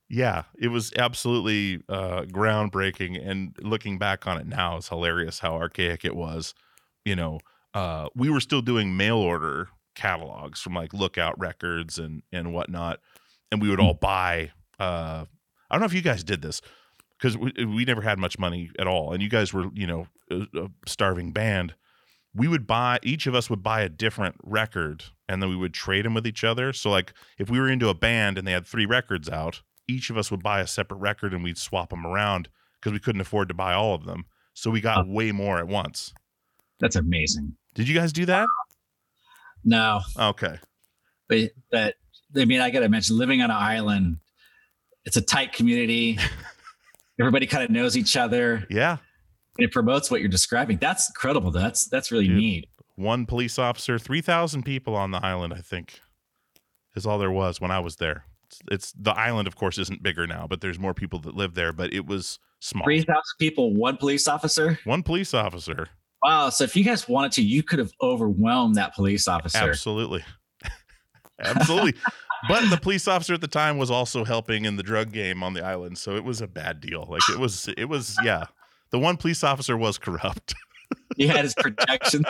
yeah, it was absolutely uh, groundbreaking. And looking back on it now, it's hilarious how archaic it was. You know, uh, we were still doing mail order catalogs from like Lookout Records and and whatnot, and we would all buy. Uh, I don't know if you guys did this because we, we never had much money at all, and you guys were, you know, a, a starving band. We would buy, each of us would buy a different record, and then we would trade them with each other. So like if we were into a band and they had three records out, each of us would buy a separate record and we'd swap them around because we couldn't afford to buy all of them. So we got oh. way more at once. That's amazing. Did you guys do that? No. Okay. But, but I mean, I got to mention living on an island, it's a tight community. Everybody kind of knows each other. Yeah. It promotes what you're describing. That's incredible. That's that's really Dude, neat. One police officer, three thousand people on the island, I think, is all there was when I was there. It's, it's the island, of course, isn't bigger now, but there's more people that live there. But it was small. Three thousand people, one police officer. One police officer. Wow. So if you guys wanted to, you could have overwhelmed that police officer. Absolutely. Absolutely. But the police officer at the time was also helping in the drug game on the island, so it was a bad deal. Like it was, it was, yeah. The one police officer was corrupt. He had his protection.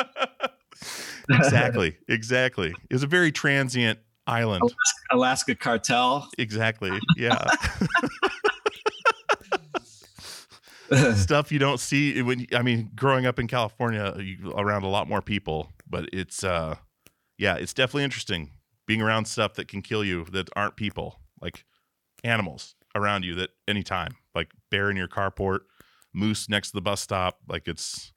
Exactly. Exactly. It was a very transient island. Alaska, Alaska cartel. Exactly. Yeah. Stuff you don't see when, I mean, growing up in California, you around a lot more people, but it's, uh, yeah, it's definitely interesting being around stuff that can kill you that aren't people, like animals around you that anytime, like bear in your carport, moose next to the bus stop. Like it's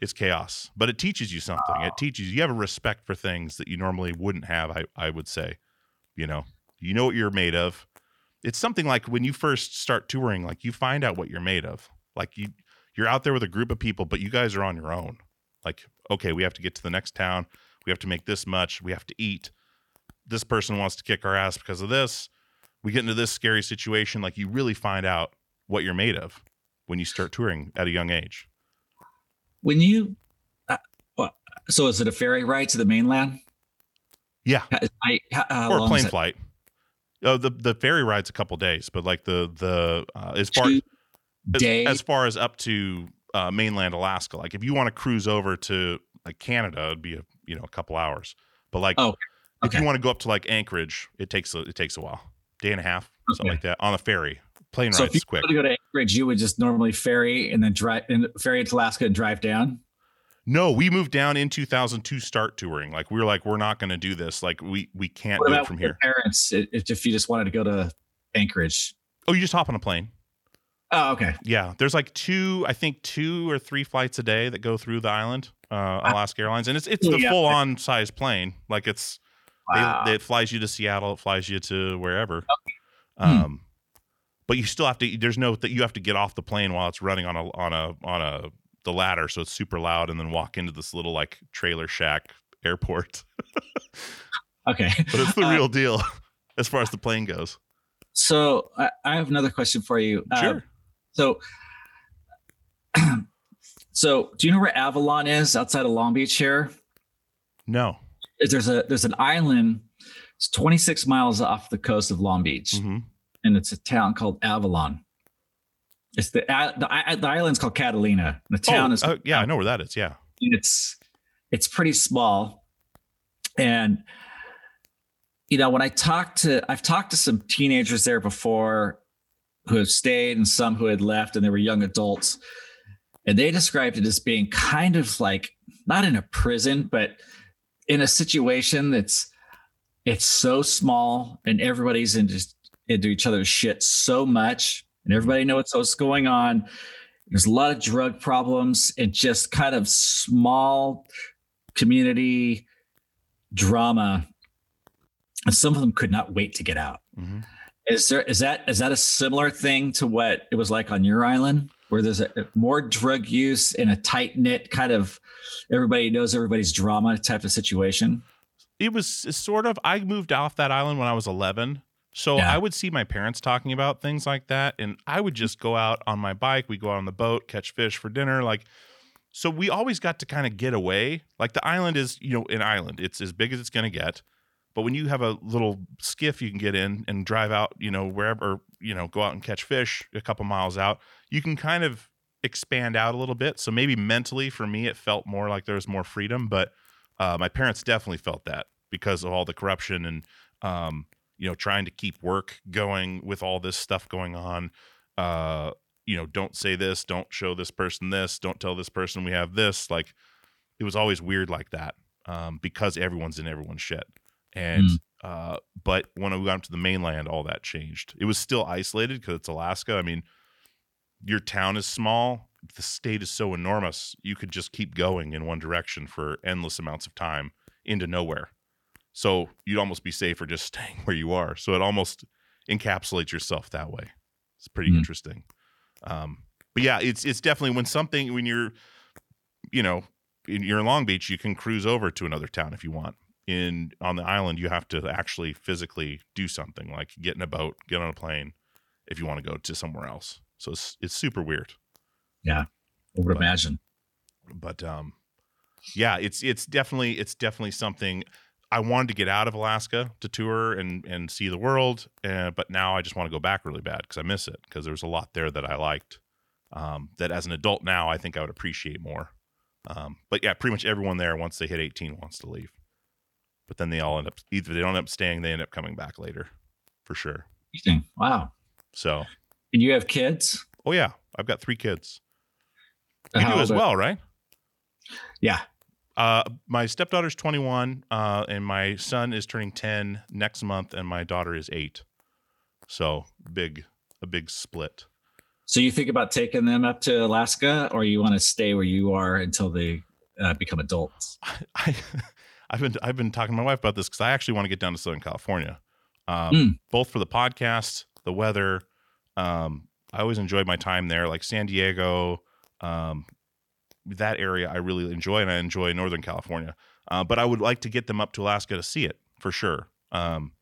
it's chaos, but it teaches you something. It teaches you have a respect for things that you normally wouldn't have. I, I would say, you know, you know what you're made of. It's something like when you first start touring, like you find out what you're made of. Like you you're out there with a group of people, but you guys are on your own. Like, okay, we have to get to the next town, we have to make this much, we have to eat, this person wants to kick our ass because of this, we get into this scary situation. Like you really find out what you're made of when you start touring at a young age. When you, uh, well, so is it a ferry ride to the mainland? Yeah. I, how, how or a plane flight. Oh, the, the ferry ride's a couple days, but like the, the, uh, as far as, as far as up to uh, mainland Alaska, like if you want to cruise over to like Canada, it'd be a, you know, a couple hours, but like, oh, okay. if you want to go up to like Anchorage, it takes, a, it takes a while, day and a half, okay. something like that on a ferry. Plane so rides if you quick. To go to Anchorage, you would just normally ferry and then drive and ferry to Alaska and drive down. No, we moved down in two thousand two. Start touring. Like we were like, we're not going to do this. Like we we can't what do it from here. Parents, if, if you just wanted to go to Anchorage, oh, you just hop on a plane. Oh, okay. Yeah, there's like two, I think two or three flights a day that go through the island, uh, Alaska Airlines, and it's it's the yeah. full on size plane. Like it's wow. they, they, it flies you to Seattle, it flies you to wherever. Okay. Um. Hmm. but you still have to, there's no, that you have to get off the plane while it's running on a, on a, on a, the ladder. So it's super loud, and then walk into this little like trailer shack airport. Okay. But it's the real uh, deal as far as the plane goes. So I, I have another question for you. Sure. Uh, so, so do you know where Avalon is outside of Long Beach here? No. There's a, there's an island. It's twenty-six miles off the coast of Long Beach. Mm-hmm. And it's a town called Avalon. It's the, uh, the, uh, the island's called Catalina. The town oh, is. Uh, yeah, I know where that is. Yeah. It's, it's pretty small. And, you know, when I talked to, I've talked to some teenagers there before who have stayed and some who had left, and they were young adults. And they described it as being kind of like, not in a prison, but in a situation that's, it's so small, and everybody's into, into each other's shit so much, and everybody knows what's going on. There's a lot of drug problems and just kind of small community drama. And some of them could not wait to get out. Mm-hmm. Is there, is that, is that a similar thing to what it was like on your island, where there's a, more drug use in a tight knit kind of, everybody knows everybody's drama type of situation? It was sort of, I moved off that island when I was eleven. So yeah. I would see my parents talking about things like that. And I would just go out on my bike. We'd go out on the boat, catch fish for dinner. Like, so we always got to kind of get away. Like the island is, you know, an island. It's as big as it's going to get. But when you have a little skiff you can get in and drive out, you know, wherever, you know, go out and catch fish a couple miles out, you can kind of expand out a little bit. So maybe mentally for me, it felt more like there was more freedom. But Uh, my parents definitely felt that because of all the corruption and, um, you know, trying to keep work going with all this stuff going on. Uh, you know, don't say this, don't show this person this, don't tell this person we have this. Like, it was always weird like that, um, because everyone's in everyone's shit. And, mm. uh, but when we got to the mainland, all that changed. It was still isolated because it's Alaska. I mean, your town is small. The state is so enormous, you could just keep going in one direction for endless amounts of time into nowhere. So you'd almost be safer just staying where you are. So it almost encapsulates yourself that way. It's pretty mm-hmm. interesting. Um, but yeah, it's it's definitely when something, when you're, you know, in, you're in Long Beach, you can cruise over to another town if you want. In on the island, you have to actually physically do something, like get in a boat, get on a plane, if you want to go to somewhere else. So it's it's super weird. Yeah, I would but, imagine. But um, yeah, it's it's definitely it's definitely something. I wanted to get out of Alaska to tour and and see the world, uh, but now I just want to go back really bad because I miss it, because there's a lot there that I liked, um, that as an adult now I think I would appreciate more. Um, but yeah, pretty much everyone there once they hit eighteen wants to leave, but then they all end up, either they don't end up staying, they end up coming back later, for sure. Wow. So. And you have kids? Oh yeah, I've got three kids. You do as well, right? Yeah. Uh, my stepdaughter's twenty-one, uh, and my son is turning ten next month, and my daughter is eight. So big, a big split. So you think about taking them up to Alaska, or you want to stay where you are until they uh, become adults? I, I, I've been I've been talking to my wife about this because I actually want to get down to Southern California, um, mm. both for the podcast, the weather. Um, I always enjoyed my time there, like San Diego. Um, that area I really enjoy, and I enjoy Northern California. Uh, but I would like to get them up to Alaska to see it for sure. Um,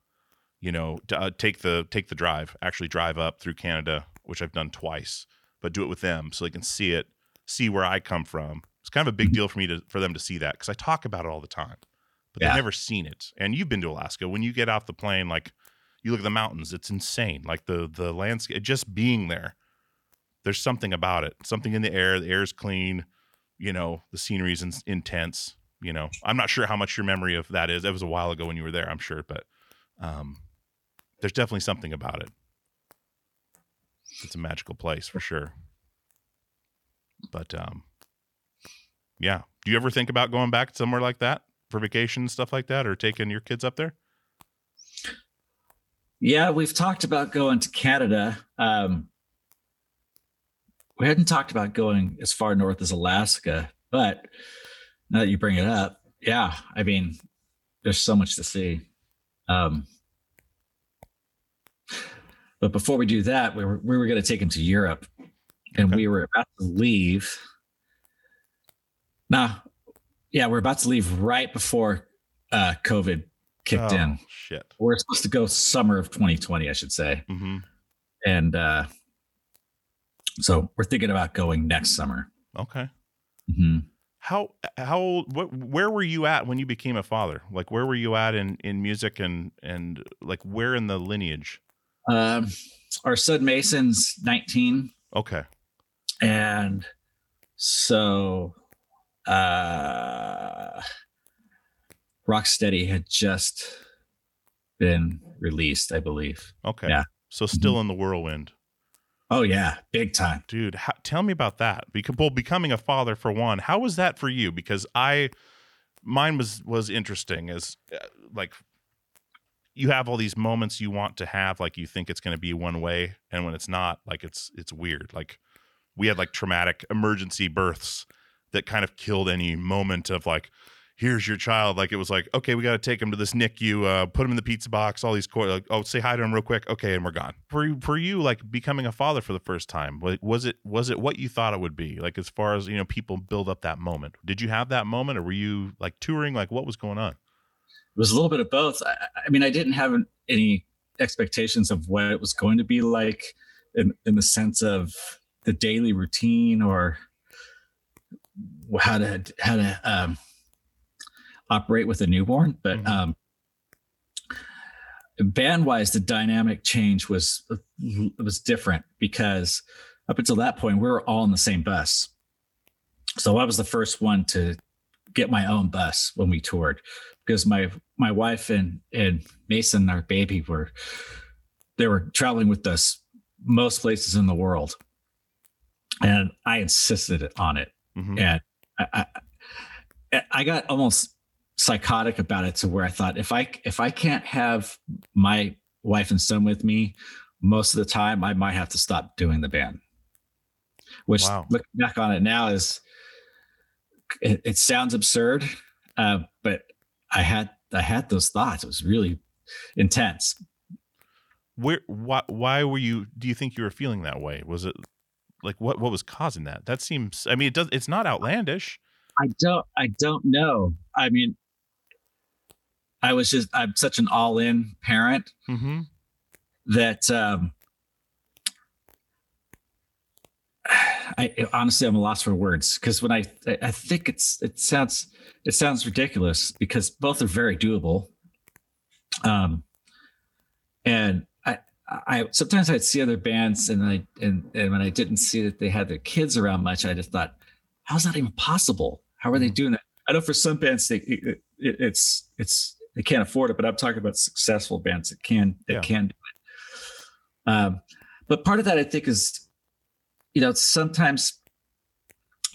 you know, to, uh, take the, take the drive, actually drive up through Canada, which I've done twice, but do it with them so they can see it, see where I come from. It's kind of a big deal for me to, for them to see that. 'Cause I talk about it all the time, but yeah. they've never seen it. And you've been to Alaska. When you get off the plane, like you look at the mountains, it's insane. Like the, the landscape, just being there. There's something about it, something in the air. The air's clean, you know, the scenery's in, intense, you know. I'm not sure how much your memory of that is. That was a while ago when you were there, I'm sure. But um, there's definitely something about it. It's a magical place for sure. But um, yeah. Do you ever think about going back somewhere like that for vacation and stuff like that, or taking your kids up there? Yeah, we've talked about going to Canada. Um We hadn't talked about going as far north as Alaska, but now that you bring it up, yeah, I mean, there's so much to see. Um, But before we do that, we were we were going to take him to Europe, and okay. we were about to leave. Nah, yeah, we're about to leave right before uh, COVID kicked oh, in. Shit, we're supposed to go summer of twenty twenty, I should say, mm-hmm. and uh, so we're thinking about going next summer. Okay. Mm-hmm. How how old? What? Where were you at when you became a father? Like, where were you at in, in music and and like where in the lineage? Um, our son Mason's nineteen. Okay. And so, uh, Rocksteady had just been released, I believe. Okay. Yeah. So still in the whirlwind. Oh yeah. Big time. Dude. How, tell me about that. Because, well, becoming a father for one, how was that for you? Because I, mine was, was interesting as uh, like, you have all these moments you want to have, like you think it's going to be one way. And when it's not, like, it's, it's weird. Like we had like traumatic emergency births that kind of killed any moment of like, here's your child. Like it was like, okay, we got to take him to this N I C U, uh, put him in the pizza box, all these, co- like, oh, say hi to him real quick. Okay. And we're gone. For, for you, like becoming a father for the first time, was it, was it what you thought it would be? Like, as far as, you know, people build up that moment. Did you have that moment or were you like touring? Like what was going on? It was a little bit of both. I, I mean, I didn't have an, any expectations of what it was going to be like in, in the sense of the daily routine or how to how to um, operate with a newborn. But mm-hmm. um, band-wise, the dynamic change was was different because up until that point, we were all in the same bus. So I was the first one to get my own bus when we toured. Because my my wife and, and Mason, our baby, were they were traveling with us most places in the world, and I insisted on it, mm-hmm. and I, I I got almost psychotic about it to where I thought if I if I can't have my wife and son with me most of the time, I might have to stop doing the band. Which wow. looking back on it now is it, it sounds absurd, uh, but I had I had those thoughts. It was really intense. Where why why were you do you think you were feeling that way? Was it like what what was causing that? That seems I mean it does it's not outlandish. I don't I don't know. I mean I was just I'm such an all-in parent mm-hmm. that um I honestly, I'm a loss for words because when I, I think it's, it sounds, it sounds ridiculous because both are very doable. Um, and I, I, sometimes I'd see other bands and I, and, and when I didn't see that they had their kids around much, I just thought, how's that even possible? How are they doing that? I know for some bands, they, it, it, it's, it's, they can't afford it, but I'm talking about successful bands that can, that yeah. can do it. Um, but part of that I think is, you know, sometimes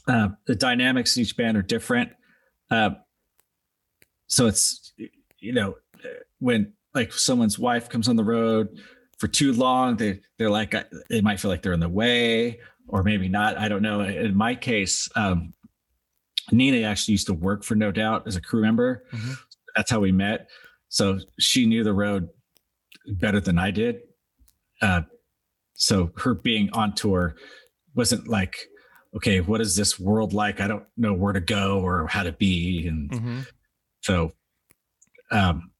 uh, the dynamics in each band are different. Uh, so it's, you know, when like someone's wife comes on the road for too long, they, they're like, they might feel like they're in the way or maybe not. I don't know. In my case, um, Nina actually used to work for No Doubt as a crew member. Mm-hmm. That's how we met. So she knew the road better than I did. Uh, so her being on tour wasn't like, okay, what is this world like? I don't know where to go or how to be. And mm-hmm. so um,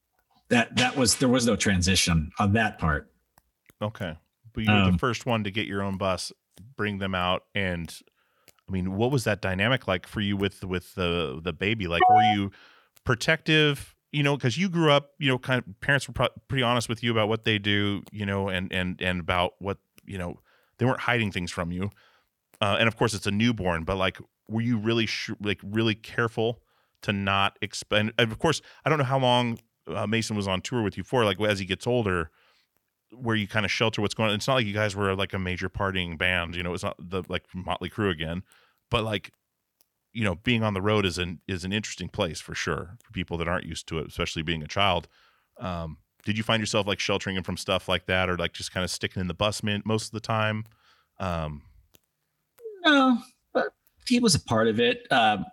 that that was, there was no transition on that part. Okay. But you were um, the first one to get your own bus, bring them out. And I mean, what was that dynamic like for you with, with the, the baby? Like, were you protective? You know, because you grew up, you know, kind of parents were pro- pretty honest with you about what they do, you know, and, and, and about what, you know, they weren't hiding things from you. Uh, and of course, it's a newborn, but like, were you really, sh- like, really careful to not expend? And of course, I don't know how long uh, Mason was on tour with you for. Like, as he gets older, where you kind of shelter what's going on. It's not like you guys were like a major partying band, you know. It's not the like Motley Crue again, but like, you know, being on the road is an is an interesting place for sure for people that aren't used to it, especially being a child. Um, did you find yourself like sheltering him from stuff like that, or like just kind of sticking in the bus most of the time? Um, No, but he was a part of it. Um,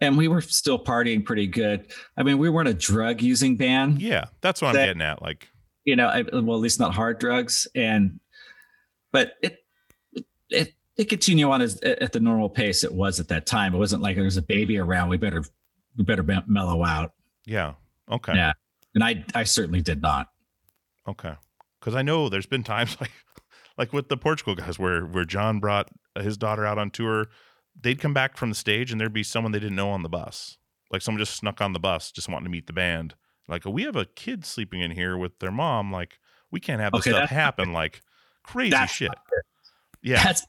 and we were still partying pretty good. I mean, we weren't a drug using band. Yeah. That's what that, I'm getting at. Like, you know, I, well, at least not hard drugs. And, but it, it, it continued on as at the normal pace it was at that time. It wasn't like there was a baby around. We better, we better mellow out. Yeah. Okay. Yeah. And I, I certainly did not. Okay. Cause I know there's been times like, like with the Portugal guys where, where John brought his daughter out on tour, they'd come back from the stage and there'd be someone they didn't know on the bus. Like someone just snuck on the bus, just wanting to meet the band. Like, we have a kid sleeping in here with their mom. Like, we can't have this okay, stuff happen. Like crazy that's shit. Yeah. That's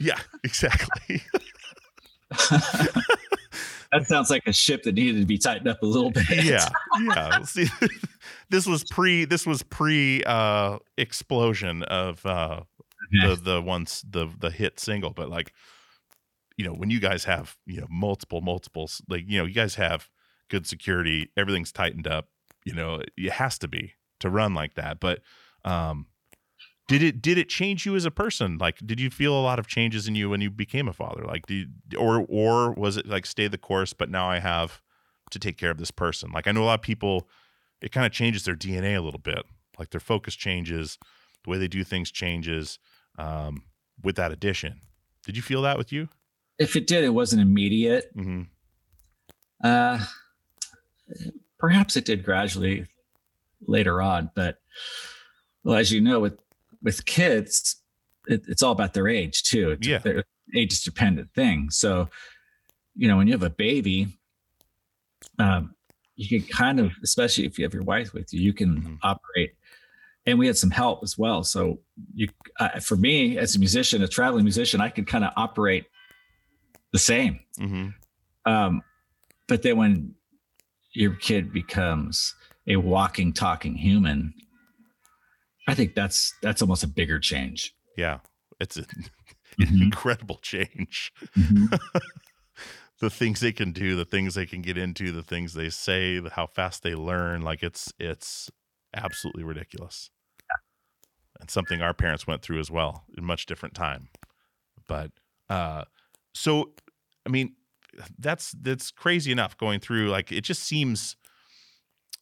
yeah, exactly. That sounds like a ship that needed to be tightened up a little bit. Yeah. Yeah. See, this was pre, this was pre uh, explosion of uh, okay. the, the once the, the hit single, but like, you know, when you guys have, you know, multiple, multiples, like, you know, you guys have good security, everything's tightened up, you know, it has to be to run like that. But, um, did it, did it change you as a person? Like, did you feel a lot of changes in you when you became a father? Like, do you, or, or was it like, stay the course, but now I have to take care of this person? Like, I know a lot of people, it kind of changes their D N A a little bit. Like their focus changes, the way they do things changes, um, with that addition. Did you feel that with you? If it did, it wasn't immediate. Mm-hmm. Uh, perhaps it did gradually later on, but well, as you know, with, with kids, it, it's all about their age too. It's, yeah. Their age is dependent thing. So, you know, when you have a baby, um, you can kind of, especially if you have your wife with you, you can mm-hmm. operate. And we had some help as well. So you, uh, for me as a musician, a traveling musician, I could kind of operate the same. Mm-hmm. Um, but then when your kid becomes a walking, talking human, I think that's, that's almost a bigger change. Yeah. It's a, mm-hmm. an incredible change. Mm-hmm. The things they can do, the things they can get into, the things they say, the, how fast they learn. Like it's, it's absolutely ridiculous. Yeah. And something our parents went through as well in much different time. But, uh, so, I mean, that's, that's crazy enough going through, like, it just seems,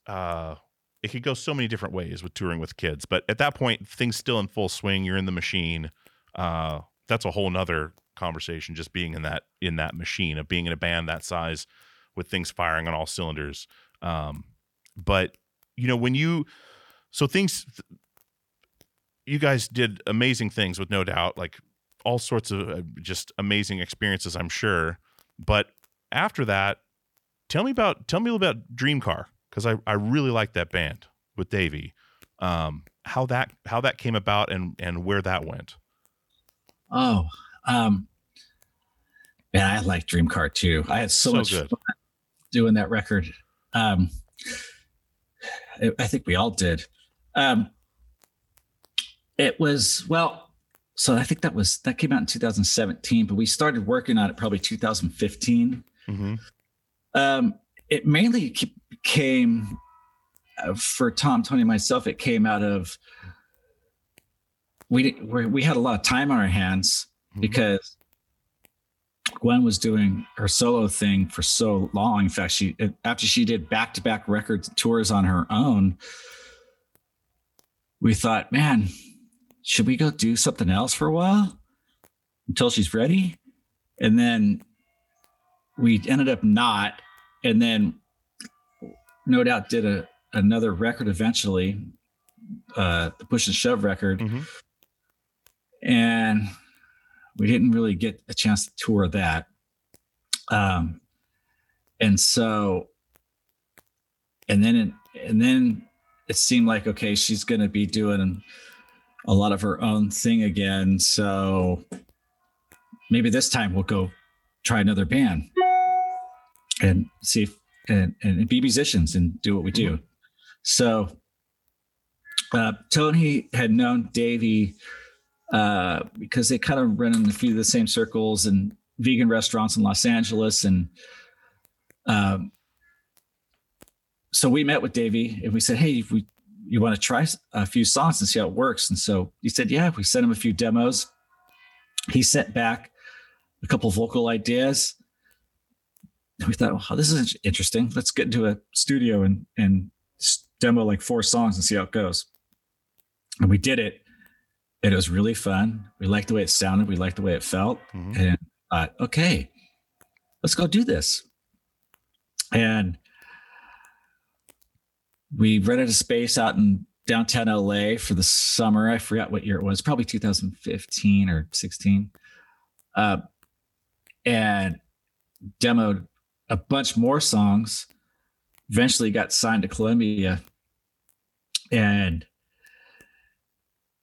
uh, it could go so many different ways with touring with kids, but at that point, things still in full swing, you're in the machine. Uh, that's a whole nother conversation, just being in that, in that machine of being in a band that size with things firing on all cylinders. Um, but you know, when you, so things, you guys did amazing things with No Doubt, like all sorts of just amazing experiences, I'm sure. But after that, tell me about, tell me about Dream Car. Cause I, I really like that band with Davey. Um, how that, how that came about and, and where that went. Oh, um, man, I like Dream Car too. I had so, so much good. fun doing that record. Um, I, I think we all did. Um, it was, well, So I think that was, that came out in two thousand seventeen, but we started working on it probably two thousand fifteen. Mm-hmm. Um, it mainly came uh, for Tom, Tony, and myself. It came out of, we we had a lot of time on our hands mm-hmm. because Gwen was doing her solo thing for so long. In fact, she, after she did back-to-back record tours on her own, we thought, man, should we go do something else for a while until she's ready? And then we ended up not. And then No Doubt did a, another record eventually, uh, the Push and Shove record. Mm-hmm. And we didn't really get a chance to tour that. Um, and so, and then, it, and then it seemed like, okay, she's going to be doing a lot of her own thing again. So maybe this time we'll go try another band and see if, and, and be musicians and do what we do. So uh, Tony had known Davey uh, because they kind of ran in a few of the same circles and vegan restaurants in Los Angeles. And um, so we met with Davey and we said, hey, if we, you want to try a few songs and see how it works. And so he said, yeah, we sent him a few demos. He sent back a couple of vocal ideas. And we thought, wow, this is interesting. Let's get into a studio and, and demo like four songs and see how it goes. And we did it. And it was really fun. We liked the way it sounded. We liked the way it felt. Mm-hmm. And I thought, okay, let's go do this. And we rented a space out in downtown L A for the summer. I forgot what year it was, probably two thousand fifteen or sixteen. Uh, and demoed a bunch more songs. Eventually got signed to Columbia. And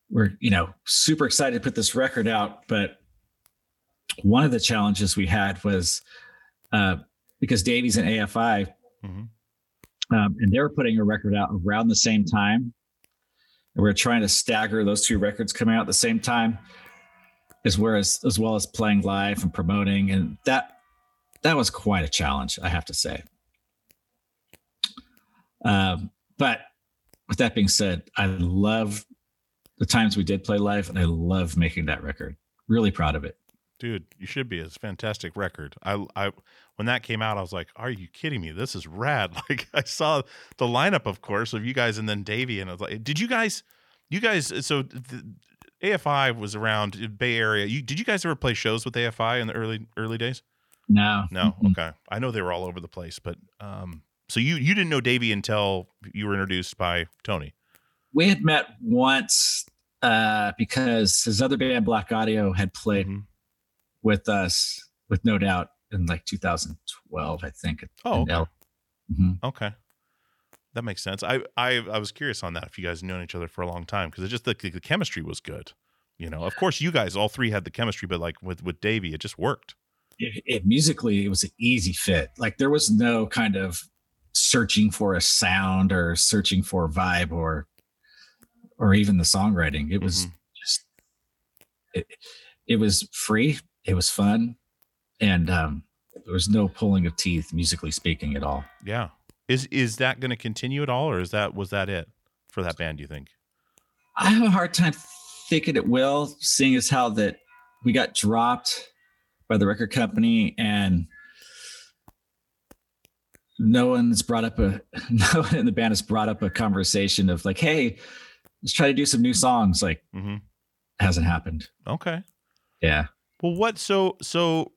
we're, you know, super excited to put this record out. But one of the challenges we had was uh, because Davies and A F I, mm-hmm. Um, and they were putting a record out around the same time. And we were trying to stagger those two records coming out at the same time, as well as, as well as playing live and promoting. And that, that was quite a challenge, I have to say. Um, but with that being said, I love the times we did play live, and I love making that record. Really proud of it. Dude, you should be. It's a fantastic record. I, I, when that came out, I was like, "Are you kidding me? This is rad!" Like, I saw the lineup, of course, of you guys, and then Davey, and I was like, "Did you guys, you guys?" So, the, A F I was around Bay Area. You did you guys ever play shows with A F I in the early early days? No, no. Mm-hmm. Okay, I know they were all over the place, but um, so you you didn't know Davey until you were introduced by Tony. We had met once uh, because his other band, Black Audio, had played. Mm-hmm. with us with No Doubt in like two thousand twelve, I think. Oh, okay. Mm-hmm. Okay. That makes sense. I, I, I was curious on that. If you guys known each other for a long time, cause it just, the, the chemistry was good. You know, of course you guys, all three had the chemistry, but like with, with Davey, it just worked. It, it musically, it was an easy fit. Like there was no kind of searching for a sound or searching for a vibe or, or even the songwriting. It was mm-hmm. just, it, it was free. It was fun, and um, there was no pulling of teeth, musically speaking, at all. Yeah, is is that going to continue at all, or is that was that it for that band? Do you think? I have a hard time thinking it will, seeing as how that we got dropped by the record company, and no one's brought up a no one in the band has brought up a conversation of like, "Hey, let's try to do some new songs." Like, mm-hmm. It hasn't happened. Okay. Yeah. Well, what so so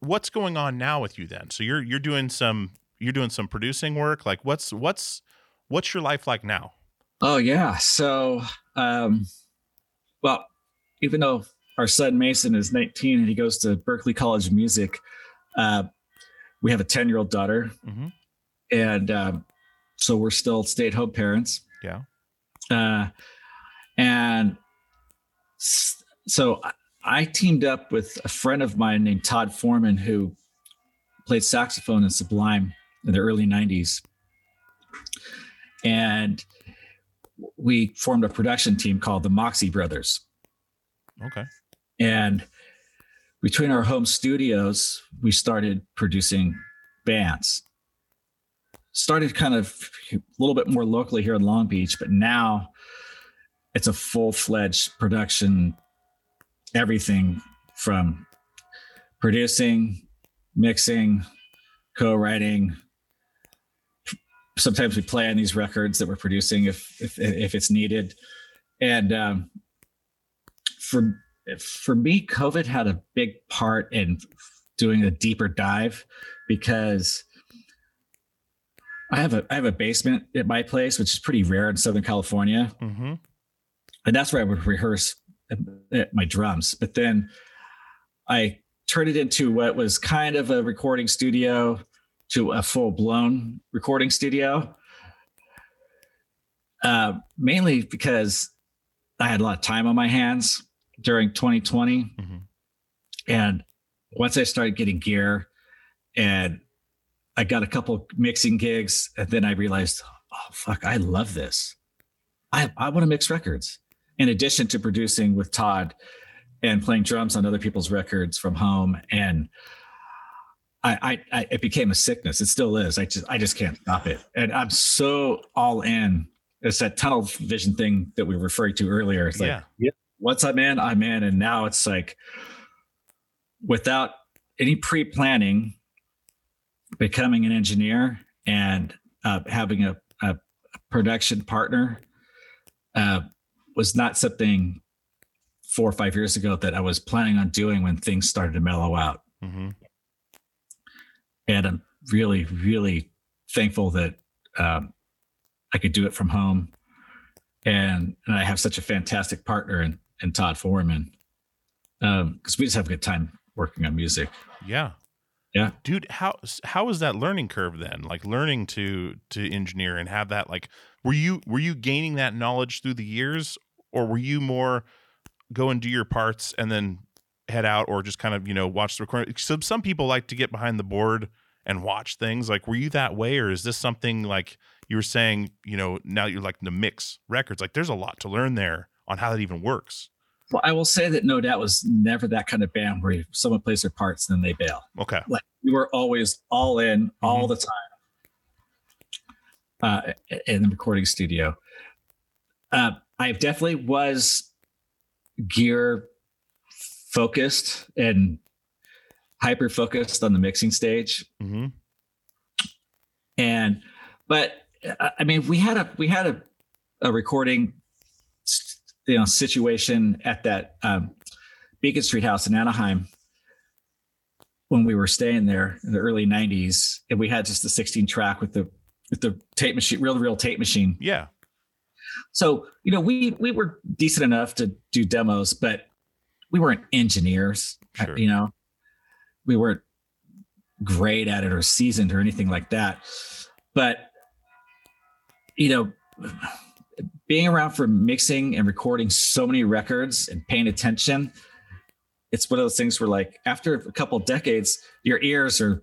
what's going on now with you then? So you're you're doing some you're doing some producing work. Like what's what's what's your life like now? Oh yeah. So um well, even though our son Mason is nineteen and he goes to Berklee College of Music, uh we have a ten-year-old daughter. Mm-hmm. And um so we're still stay-at-home parents. Yeah. Uh and so I teamed up with a friend of mine named Todd Foreman, who played saxophone in Sublime in the early nineties. And we formed a production team called the Moxie Brothers. Okay. And between our home studios, we started producing bands. Started kind of a little bit more locally here in Long Beach, but now it's a full-fledged production. Everything from producing, mixing, co-writing. Sometimes we play on these records that we're producing if if, if it's needed. And um, for for me, COVID had a big part in doing a deeper dive because I have a I have a basement at my place, which is pretty rare in Southern California, mm-hmm. and that's where I would rehearse my drums. But then I turned it into what was kind of a recording studio to a full-blown recording studio, uh, mainly because I had a lot of time on my hands during twenty twenty. Mm-hmm. And once I started getting gear and I got a couple mixing gigs, and then I realized, oh, fuck, I love this. I, I want to mix records. In addition to producing with Todd and playing drums on other people's records from home. And I, I, I, it became a sickness. It still is. I just, I just can't stop it. And I'm so all in. It's that tunnel vision thing that we were referring to earlier. It's like, yeah. Yep, once I'm in, I'm in. And now it's like, without any pre-planning, becoming an engineer and uh, having a, a production partner, uh, was not something four or five years ago that I was planning on doing when things started to mellow out. Mm-hmm. And I'm really, really thankful that um, I could do it from home. And, and I have such a fantastic partner in, in Todd Foreman, because um, we just have a good time working on music. Yeah. Yeah. Dude, how how was that learning curve then? Like learning to to engineer and have that, like, were you were you gaining that knowledge through the years, or were you more go and do your parts and then head out, or just kind of, you know, watch the recording? So some people like to get behind the board and watch things. Like, were you that way, or is this something like you were saying, you know, now you're like to mix records? Like, there's a lot to learn there on how that even works. Well, I will say that No Doubt was never that kind of band where someone plays their parts and then they bail. Okay. Like, we were always all in all mm-hmm. the time uh, in the recording studio. Uh, I definitely was gear focused and hyper focused on the mixing stage. Mm-hmm. And, but I mean, we had a, we had a, a recording st- you know, situation at that um, Beacon Street house in Anaheim when we were staying there in the early nineties, and we had just the sixteen track with the with the tape machine, real real tape machine. Yeah. So you know, we we were decent enough to do demos, but we weren't engineers. Sure. You know, we weren't great at it or seasoned or anything like that. But you know, being around for mixing and recording so many records and paying attention, it's one of those things where, like, after a couple of decades, your ears are,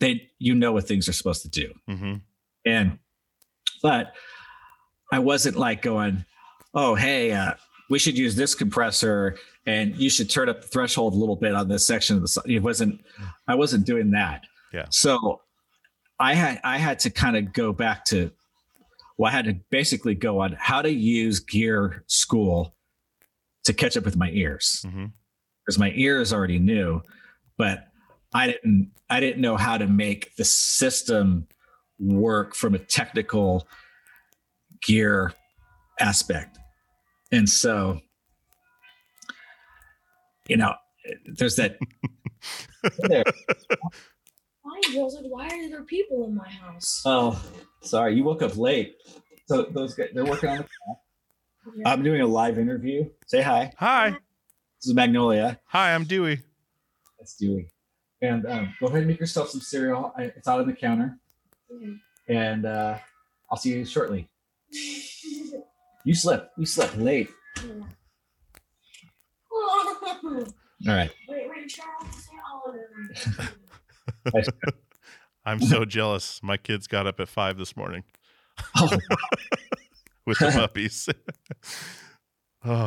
they, you know what things are supposed to do. Mm-hmm. And, but I wasn't like going, oh, hey, uh, we should use this compressor and you should turn up the threshold a little bit on this section of the song. It wasn't, I wasn't doing that. Yeah. So I had, I had to kind of go back to, Well, I had to basically go on how to use gear school to catch up with my ears, because mm-hmm. my ears already knew, but I didn't. I didn't know how to make the system work from a technical gear aspect, and so you know, there's that. there. Why, Joseph, why are there people in my house? Oh. Sorry, you woke up late. So those guys, they're working on the call. Yeah. I'm doing a live interview. Say hi. Hi. This is Magnolia. Hi, I'm Dewey. That's Dewey. And um, go ahead and make yourself some cereal. I, it's out on the counter. Mm. And uh, I'll see you shortly. You slept. You slept late. Yeah. All right. Wait, wait, Charles, say all of them. I'm so jealous. My kids got up at five this morning oh. with the puppies. oh.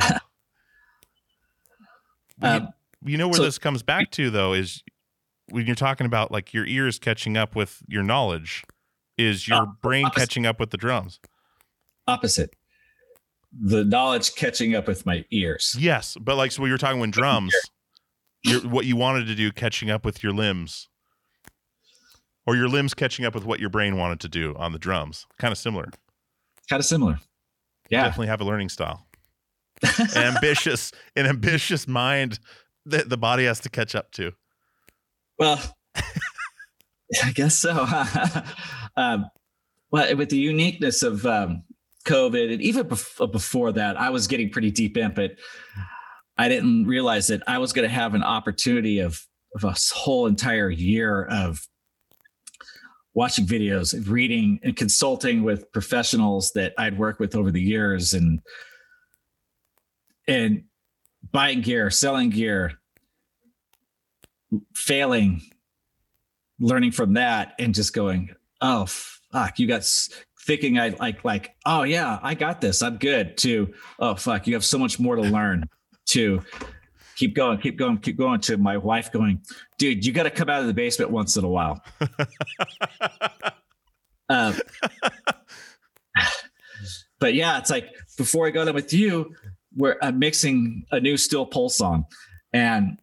um, you, you know where so, this comes back to, though, is when you're talking about like your ears catching up with your knowledge, is your uh, brain opposite. catching up with the drums. Opposite. The knowledge catching up with my ears. Yes. But like, so we were talking when drums, you're, what you wanted to do, catching up with your limbs. Or your limbs catching up with what your brain wanted to do on the drums. Kind of similar. Kind of similar. Yeah. Definitely have a learning style. An ambitious, an ambitious mind that the body has to catch up to. Well, I guess so. um, well, with the uniqueness of um, COVID, and even bef- before that, I was getting pretty deep in, but I didn't realize that I was going to have an opportunity of, of a whole entire year of watching videos, reading, and consulting with professionals that I'd worked with over the years, and and buying gear, selling gear, failing, learning from that, and just going, oh, fuck, you got, thinking I like, like, oh yeah, I got this, I'm good, to, oh, fuck, you have so much more to learn, to keep going, keep going, keep going, to my wife going, dude, you got to come out of the basement once in a while. uh, but yeah, it's like, before I got in with you, we're I'm mixing a new Steel Pulse song. And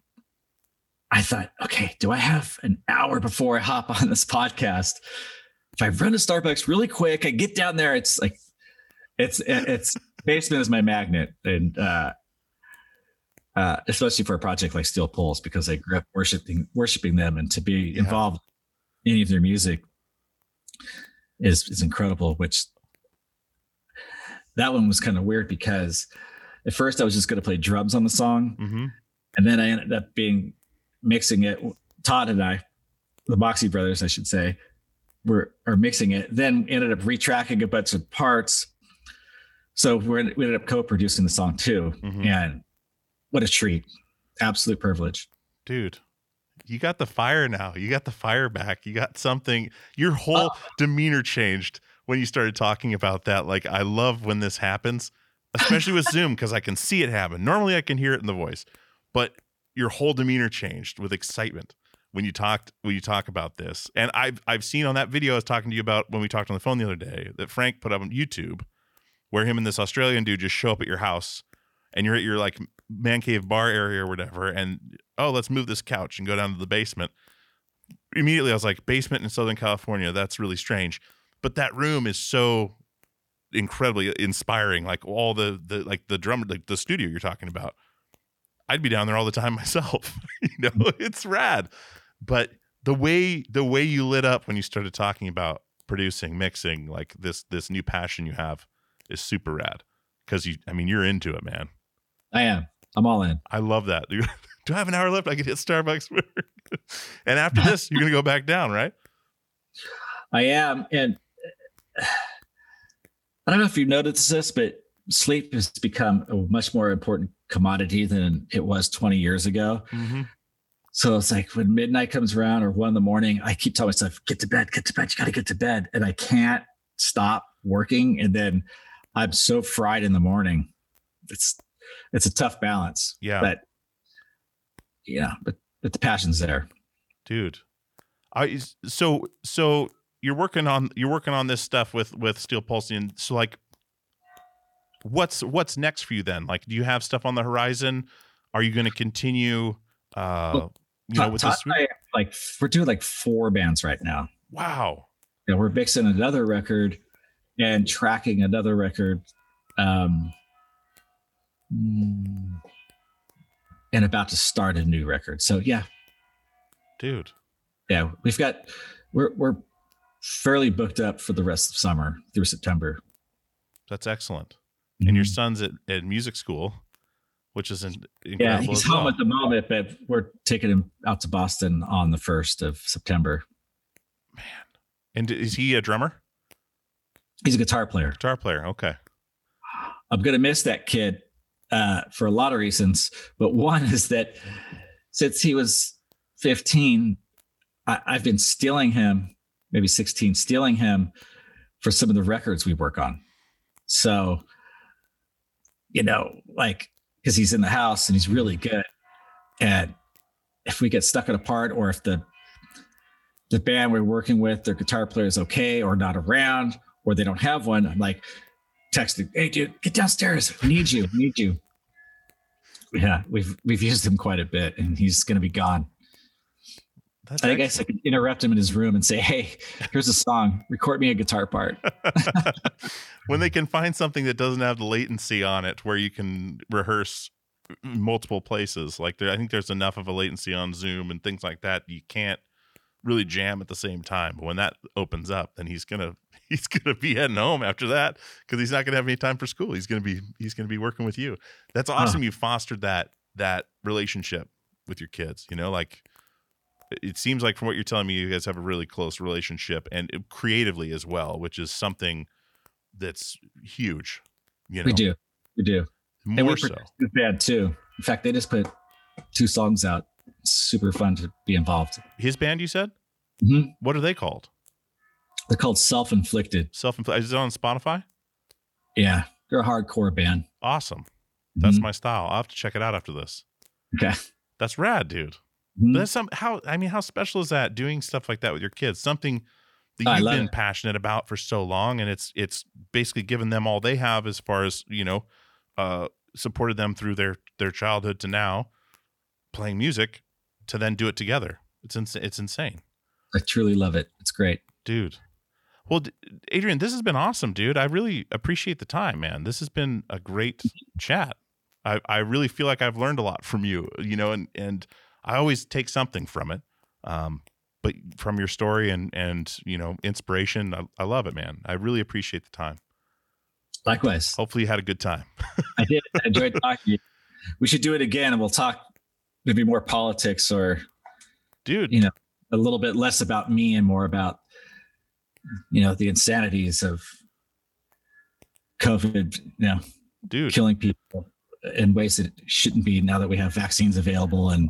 I thought, okay, do I have an hour before I hop on this podcast? If I run to Starbucks really quick, I get down there, it's like, it's, it's, basement is my magnet, and uh, uh, especially for a project like Steel Pulse, because I grew up worshiping worshiping them, and to be yeah. involved in any of their music is is incredible. Which that one was kind of weird, because at first I was just going to play drums on the song, mm-hmm. and then I ended up being mixing it. Todd and I, the Moxie Brothers, I should say, were are mixing it. Then ended up retracking a bunch of parts. So we're, we ended up co-producing the song too. Mm-hmm. And what a treat. Absolute privilege. Dude, you got the fire now. You got the fire back. You got something. Your whole oh. demeanor changed when you started talking about that. Like, I love when this happens, especially with Zoom, because I can see it happen. Normally I can hear it in the voice, but your whole demeanor changed with excitement when you talked, when you talk about this. And I've, I've seen on that video I was talking to you about when we talked on the phone the other day that Frank put up on YouTube, where him and this Australian dude just show up at your house, and you're at your like man cave bar area or whatever. And, oh, let's move this couch and go down to the basement. Immediately I was like, basement in Southern California, that's really strange. But that room is so incredibly inspiring. Like all the, the, like the drum, like the studio you're talking about, I'd be down there all the time myself. You know, it's rad. But the way the way you lit up when you started talking about producing, mixing, like this this new passion you have is super rad. Because you, I mean, you're into it, man. I am. I'm all in. I love that. Do I have an hour left? I could hit Starbucks. And after this, you're gonna go back down, right? I am, and I don't know if you noticed this, but sleep has become a much more important commodity than it was twenty years ago. Mm-hmm. So it's like when midnight comes around or one in the morning, I keep telling myself, get to bed, get to bed, you got to get to bed. And I can't stop working. And then I'm so fried in the morning. It's, it's a tough balance. Yeah. But yeah, but, but the passion's there. Dude. I, so, so you're working on, you're working on this stuff with, with Steel Pulse. And so like, what's, what's next for you then? Like, do you have stuff on the horizon? Are you going to continue, uh, well, you know, Todd, with this, I, like we're doing like four bands right now. Wow. Yeah, we're mixing another record and tracking another record, um, and about to start a new record. So yeah, dude, yeah, we've got we're we're fairly booked up for the rest of summer through September. That's excellent. Mm-hmm. And your son's at, at music school, which is incredible. Yeah, he's home at the moment, but we're taking him out to Boston on the first of September. Man, and is he a drummer? He's a guitar player. Guitar player, okay. I'm gonna miss that kid uh, for a lot of reasons, but one is that since he was fifteen, I- I've been stealing him, maybe sixteen, stealing him for some of the records we work on. So, you know, like. Because he's in the house and he's really good, and if we get stuck at a part, or if the the band we're working with, their guitar player is okay or not around, or they don't have one, I'm like texting, "Hey, dude, get downstairs. We need you. We need you." Yeah, we've we've used him quite a bit, and he's going to be gone. That's I think excellent. I could interrupt him in his room and say, "Hey, here's a song. Record me a guitar part." When they can find something that doesn't have the latency on it, where you can rehearse multiple places, like there, I think there's enough of a latency on Zoom and things like that. You can't really jam at the same time. But when that opens up, then he's gonna he's gonna be heading home after that, because he's not gonna have any time for school. He's gonna be he's gonna be working with you. That's awesome. Huh. You fostered that that relationship with your kids. You know, like. It seems like from what you're telling me, you guys have a really close relationship, and creatively as well, which is something that's huge. You know, we do, we do, more and we're so. The band too. In fact, they just put two songs out. It's super fun to be involved. His band, you said. Mm-hmm. What are they called? They're called Self Inflicted. Self Inflicted. Is it on Spotify? Yeah, they're a hardcore band. Awesome. That's mm-hmm. my style. I'll have to check it out after this. Okay. That's rad, dude. But that's some how I mean, how special is that, doing stuff like that with your kids? Something that you've been it. passionate about for so long, and it's it's basically given them all they have as far as, you know, uh, supported them through their their childhood to now playing music, to then do it together. It's ins- it's insane. I truly love it. It's great, dude. Well, Adrian, this has been awesome, dude. I really appreciate the time, man. This has been a great chat. I, I really feel like I've learned a lot from you, you know, and, and I always take something from it, um, but from your story and, and you know, inspiration. I, I love it, man. I really appreciate the time. Likewise. Hopefully you had a good time. I did. I enjoyed talking to you. We should do it again, and we'll talk maybe more politics or, dude, you know, a little bit less about me and more about, you know, the insanities of COVID, you know, dude, killing people in ways that it shouldn't be now that we have vaccines available and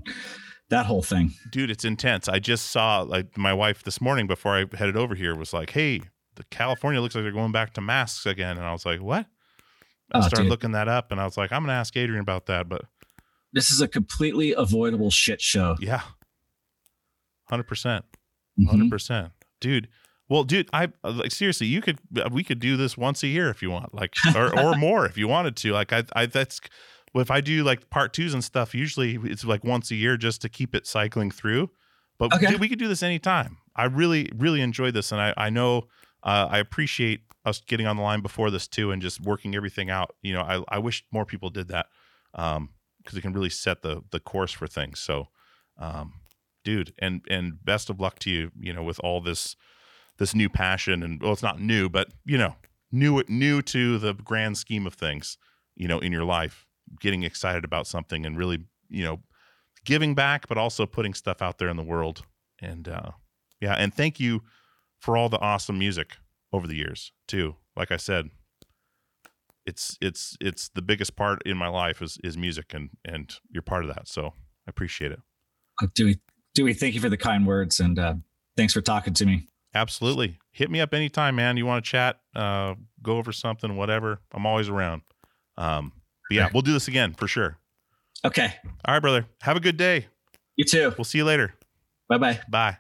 that whole thing. Dude, it's intense. I just saw, like, my wife this morning before I headed over here was like, hey, the California looks like they're going back to masks again. And I was like, what? I oh, started dude. looking that up and I was like, I'm going to ask Adrian about that. But this is a completely avoidable shit show. Yeah. one hundred percent. one hundred percent. Mm-hmm. Dude. Well, dude, I like seriously, you could, we could do this once a year if you want, like, or, or more if you wanted to. Like, I, I, that's, if I do like part twos and stuff, usually it's like once a year just to keep it cycling through. But okay. dude, we could do this anytime. I really, really enjoyed this. And I, I know, uh, I appreciate us getting on the line before this too and just working everything out. You know, I, I wish more people did that, um, because it can really set the, the course for things. So, um, dude, and, and best of luck to you, you know, with all this. This new passion, and well, it's not new, but you know, new new to the grand scheme of things, you know, in your life, getting excited about something and really, you know, giving back, but also putting stuff out there in the world. And uh, yeah, and thank you for all the awesome music over the years too. Like I said, it's it's it's the biggest part in my life is is music, and and you're part of that, so I appreciate it. Dewey, Dewey, thank you for the kind words, and uh, thanks for talking to me. Absolutely. Hit me up anytime, man. You want to chat, uh, go over something, whatever. I'm always around. Um, but yeah, we'll do this again for sure. Okay. All right, brother. Have a good day. You too. We'll see you later. Bye-bye. Bye.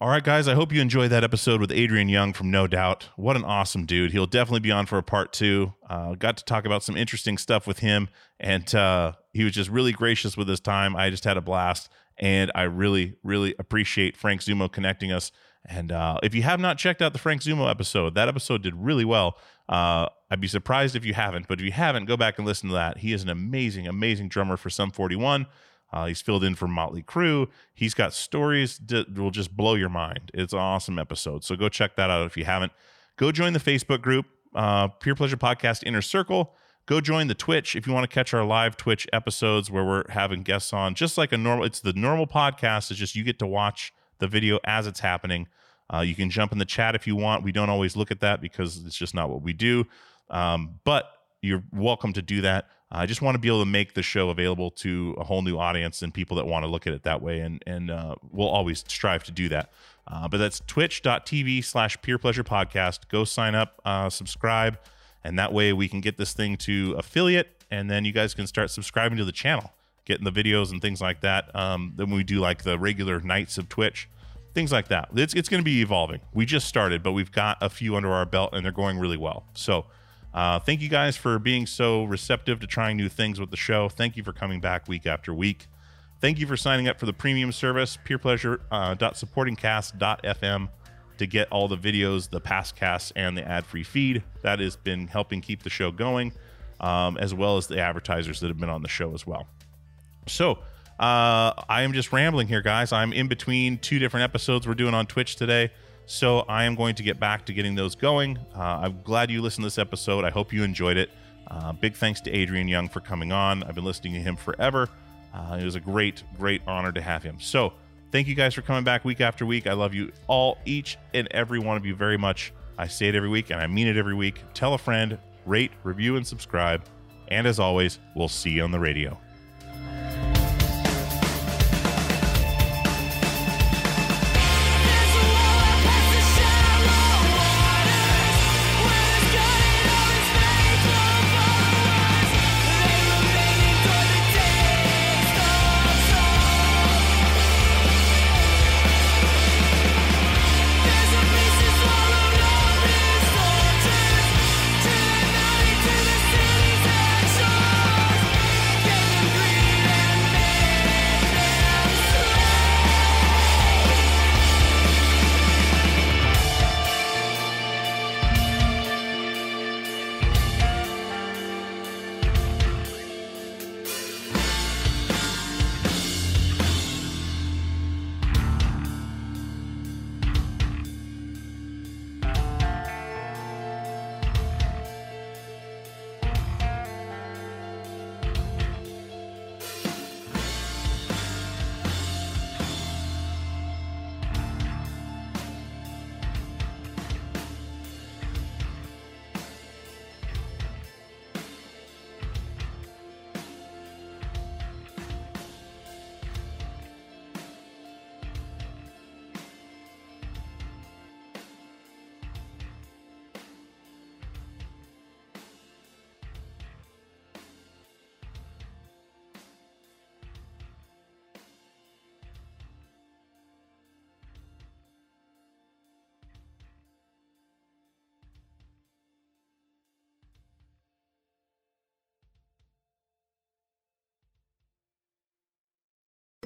All right, guys. I hope you enjoyed that episode with Adrian Young from No Doubt. What an awesome dude. He'll definitely be on for a part two. Uh, got to talk about some interesting stuff with him, and uh, he was just really gracious with his time. I just had a blast, and I really, really appreciate Frank Zumo connecting us. And uh, if you have not checked out the Frank Zumo episode, that episode did really well. Uh, I'd be surprised if you haven't, but if you haven't, go back and listen to that. He is an amazing, amazing drummer for Sum forty-one. Uh, he's filled in for Motley Crue. He's got stories that will just blow your mind. It's an awesome episode. So go check that out if you haven't. Go join the Facebook group, uh, Pure Pleasure Podcast Inner Circle. Go join the Twitch if you want to catch our live Twitch episodes where we're having guests on. Just like a normal, it's the normal podcast. It's just you get to watch the video as it's happening. Uh, you can jump in the chat if you want. We don't always look at that because it's just not what we do. Um, but you're welcome to do that. I just want to be able to make the show available to a whole new audience and people that want to look at it that way. And and uh, we'll always strive to do that. Uh, but that's twitch.tv slash Pure Pleasure Podcast. Go sign up, uh, subscribe. And that way we can get this thing to affiliate. And then you guys can start subscribing to the channel, getting the videos and things like that. Um, then we do like the regular nights of Twitch, things like that. It's, it's going to be evolving. We just started, but we've got a few under our belt and they're going really well. So uh, thank you guys for being so receptive to trying new things with the show. Thank you for coming back week after week. Thank you for signing up for the premium service, pure pleasure dot supporting cast dot f m, to get all the videos, the past casts, and the ad-free feed. That has been helping keep the show going, um, as well as the advertisers that have been on the show as well. So uh, I am just rambling here, guys. I'm in between two different episodes we're doing on Twitch today. So I am going to get back to getting those going. Uh, I'm glad you listened to this episode. I hope you enjoyed it. Uh, big thanks to Adrian Young for coming on. I've been listening to him forever. Uh, it was a great, great honor to have him. So thank you guys for coming back week after week. I love you all, each and every one of you very much. I say it every week and I mean it every week. Tell a friend, rate, review, and subscribe. And as always, we'll see you on the radio.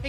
Hey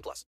plus.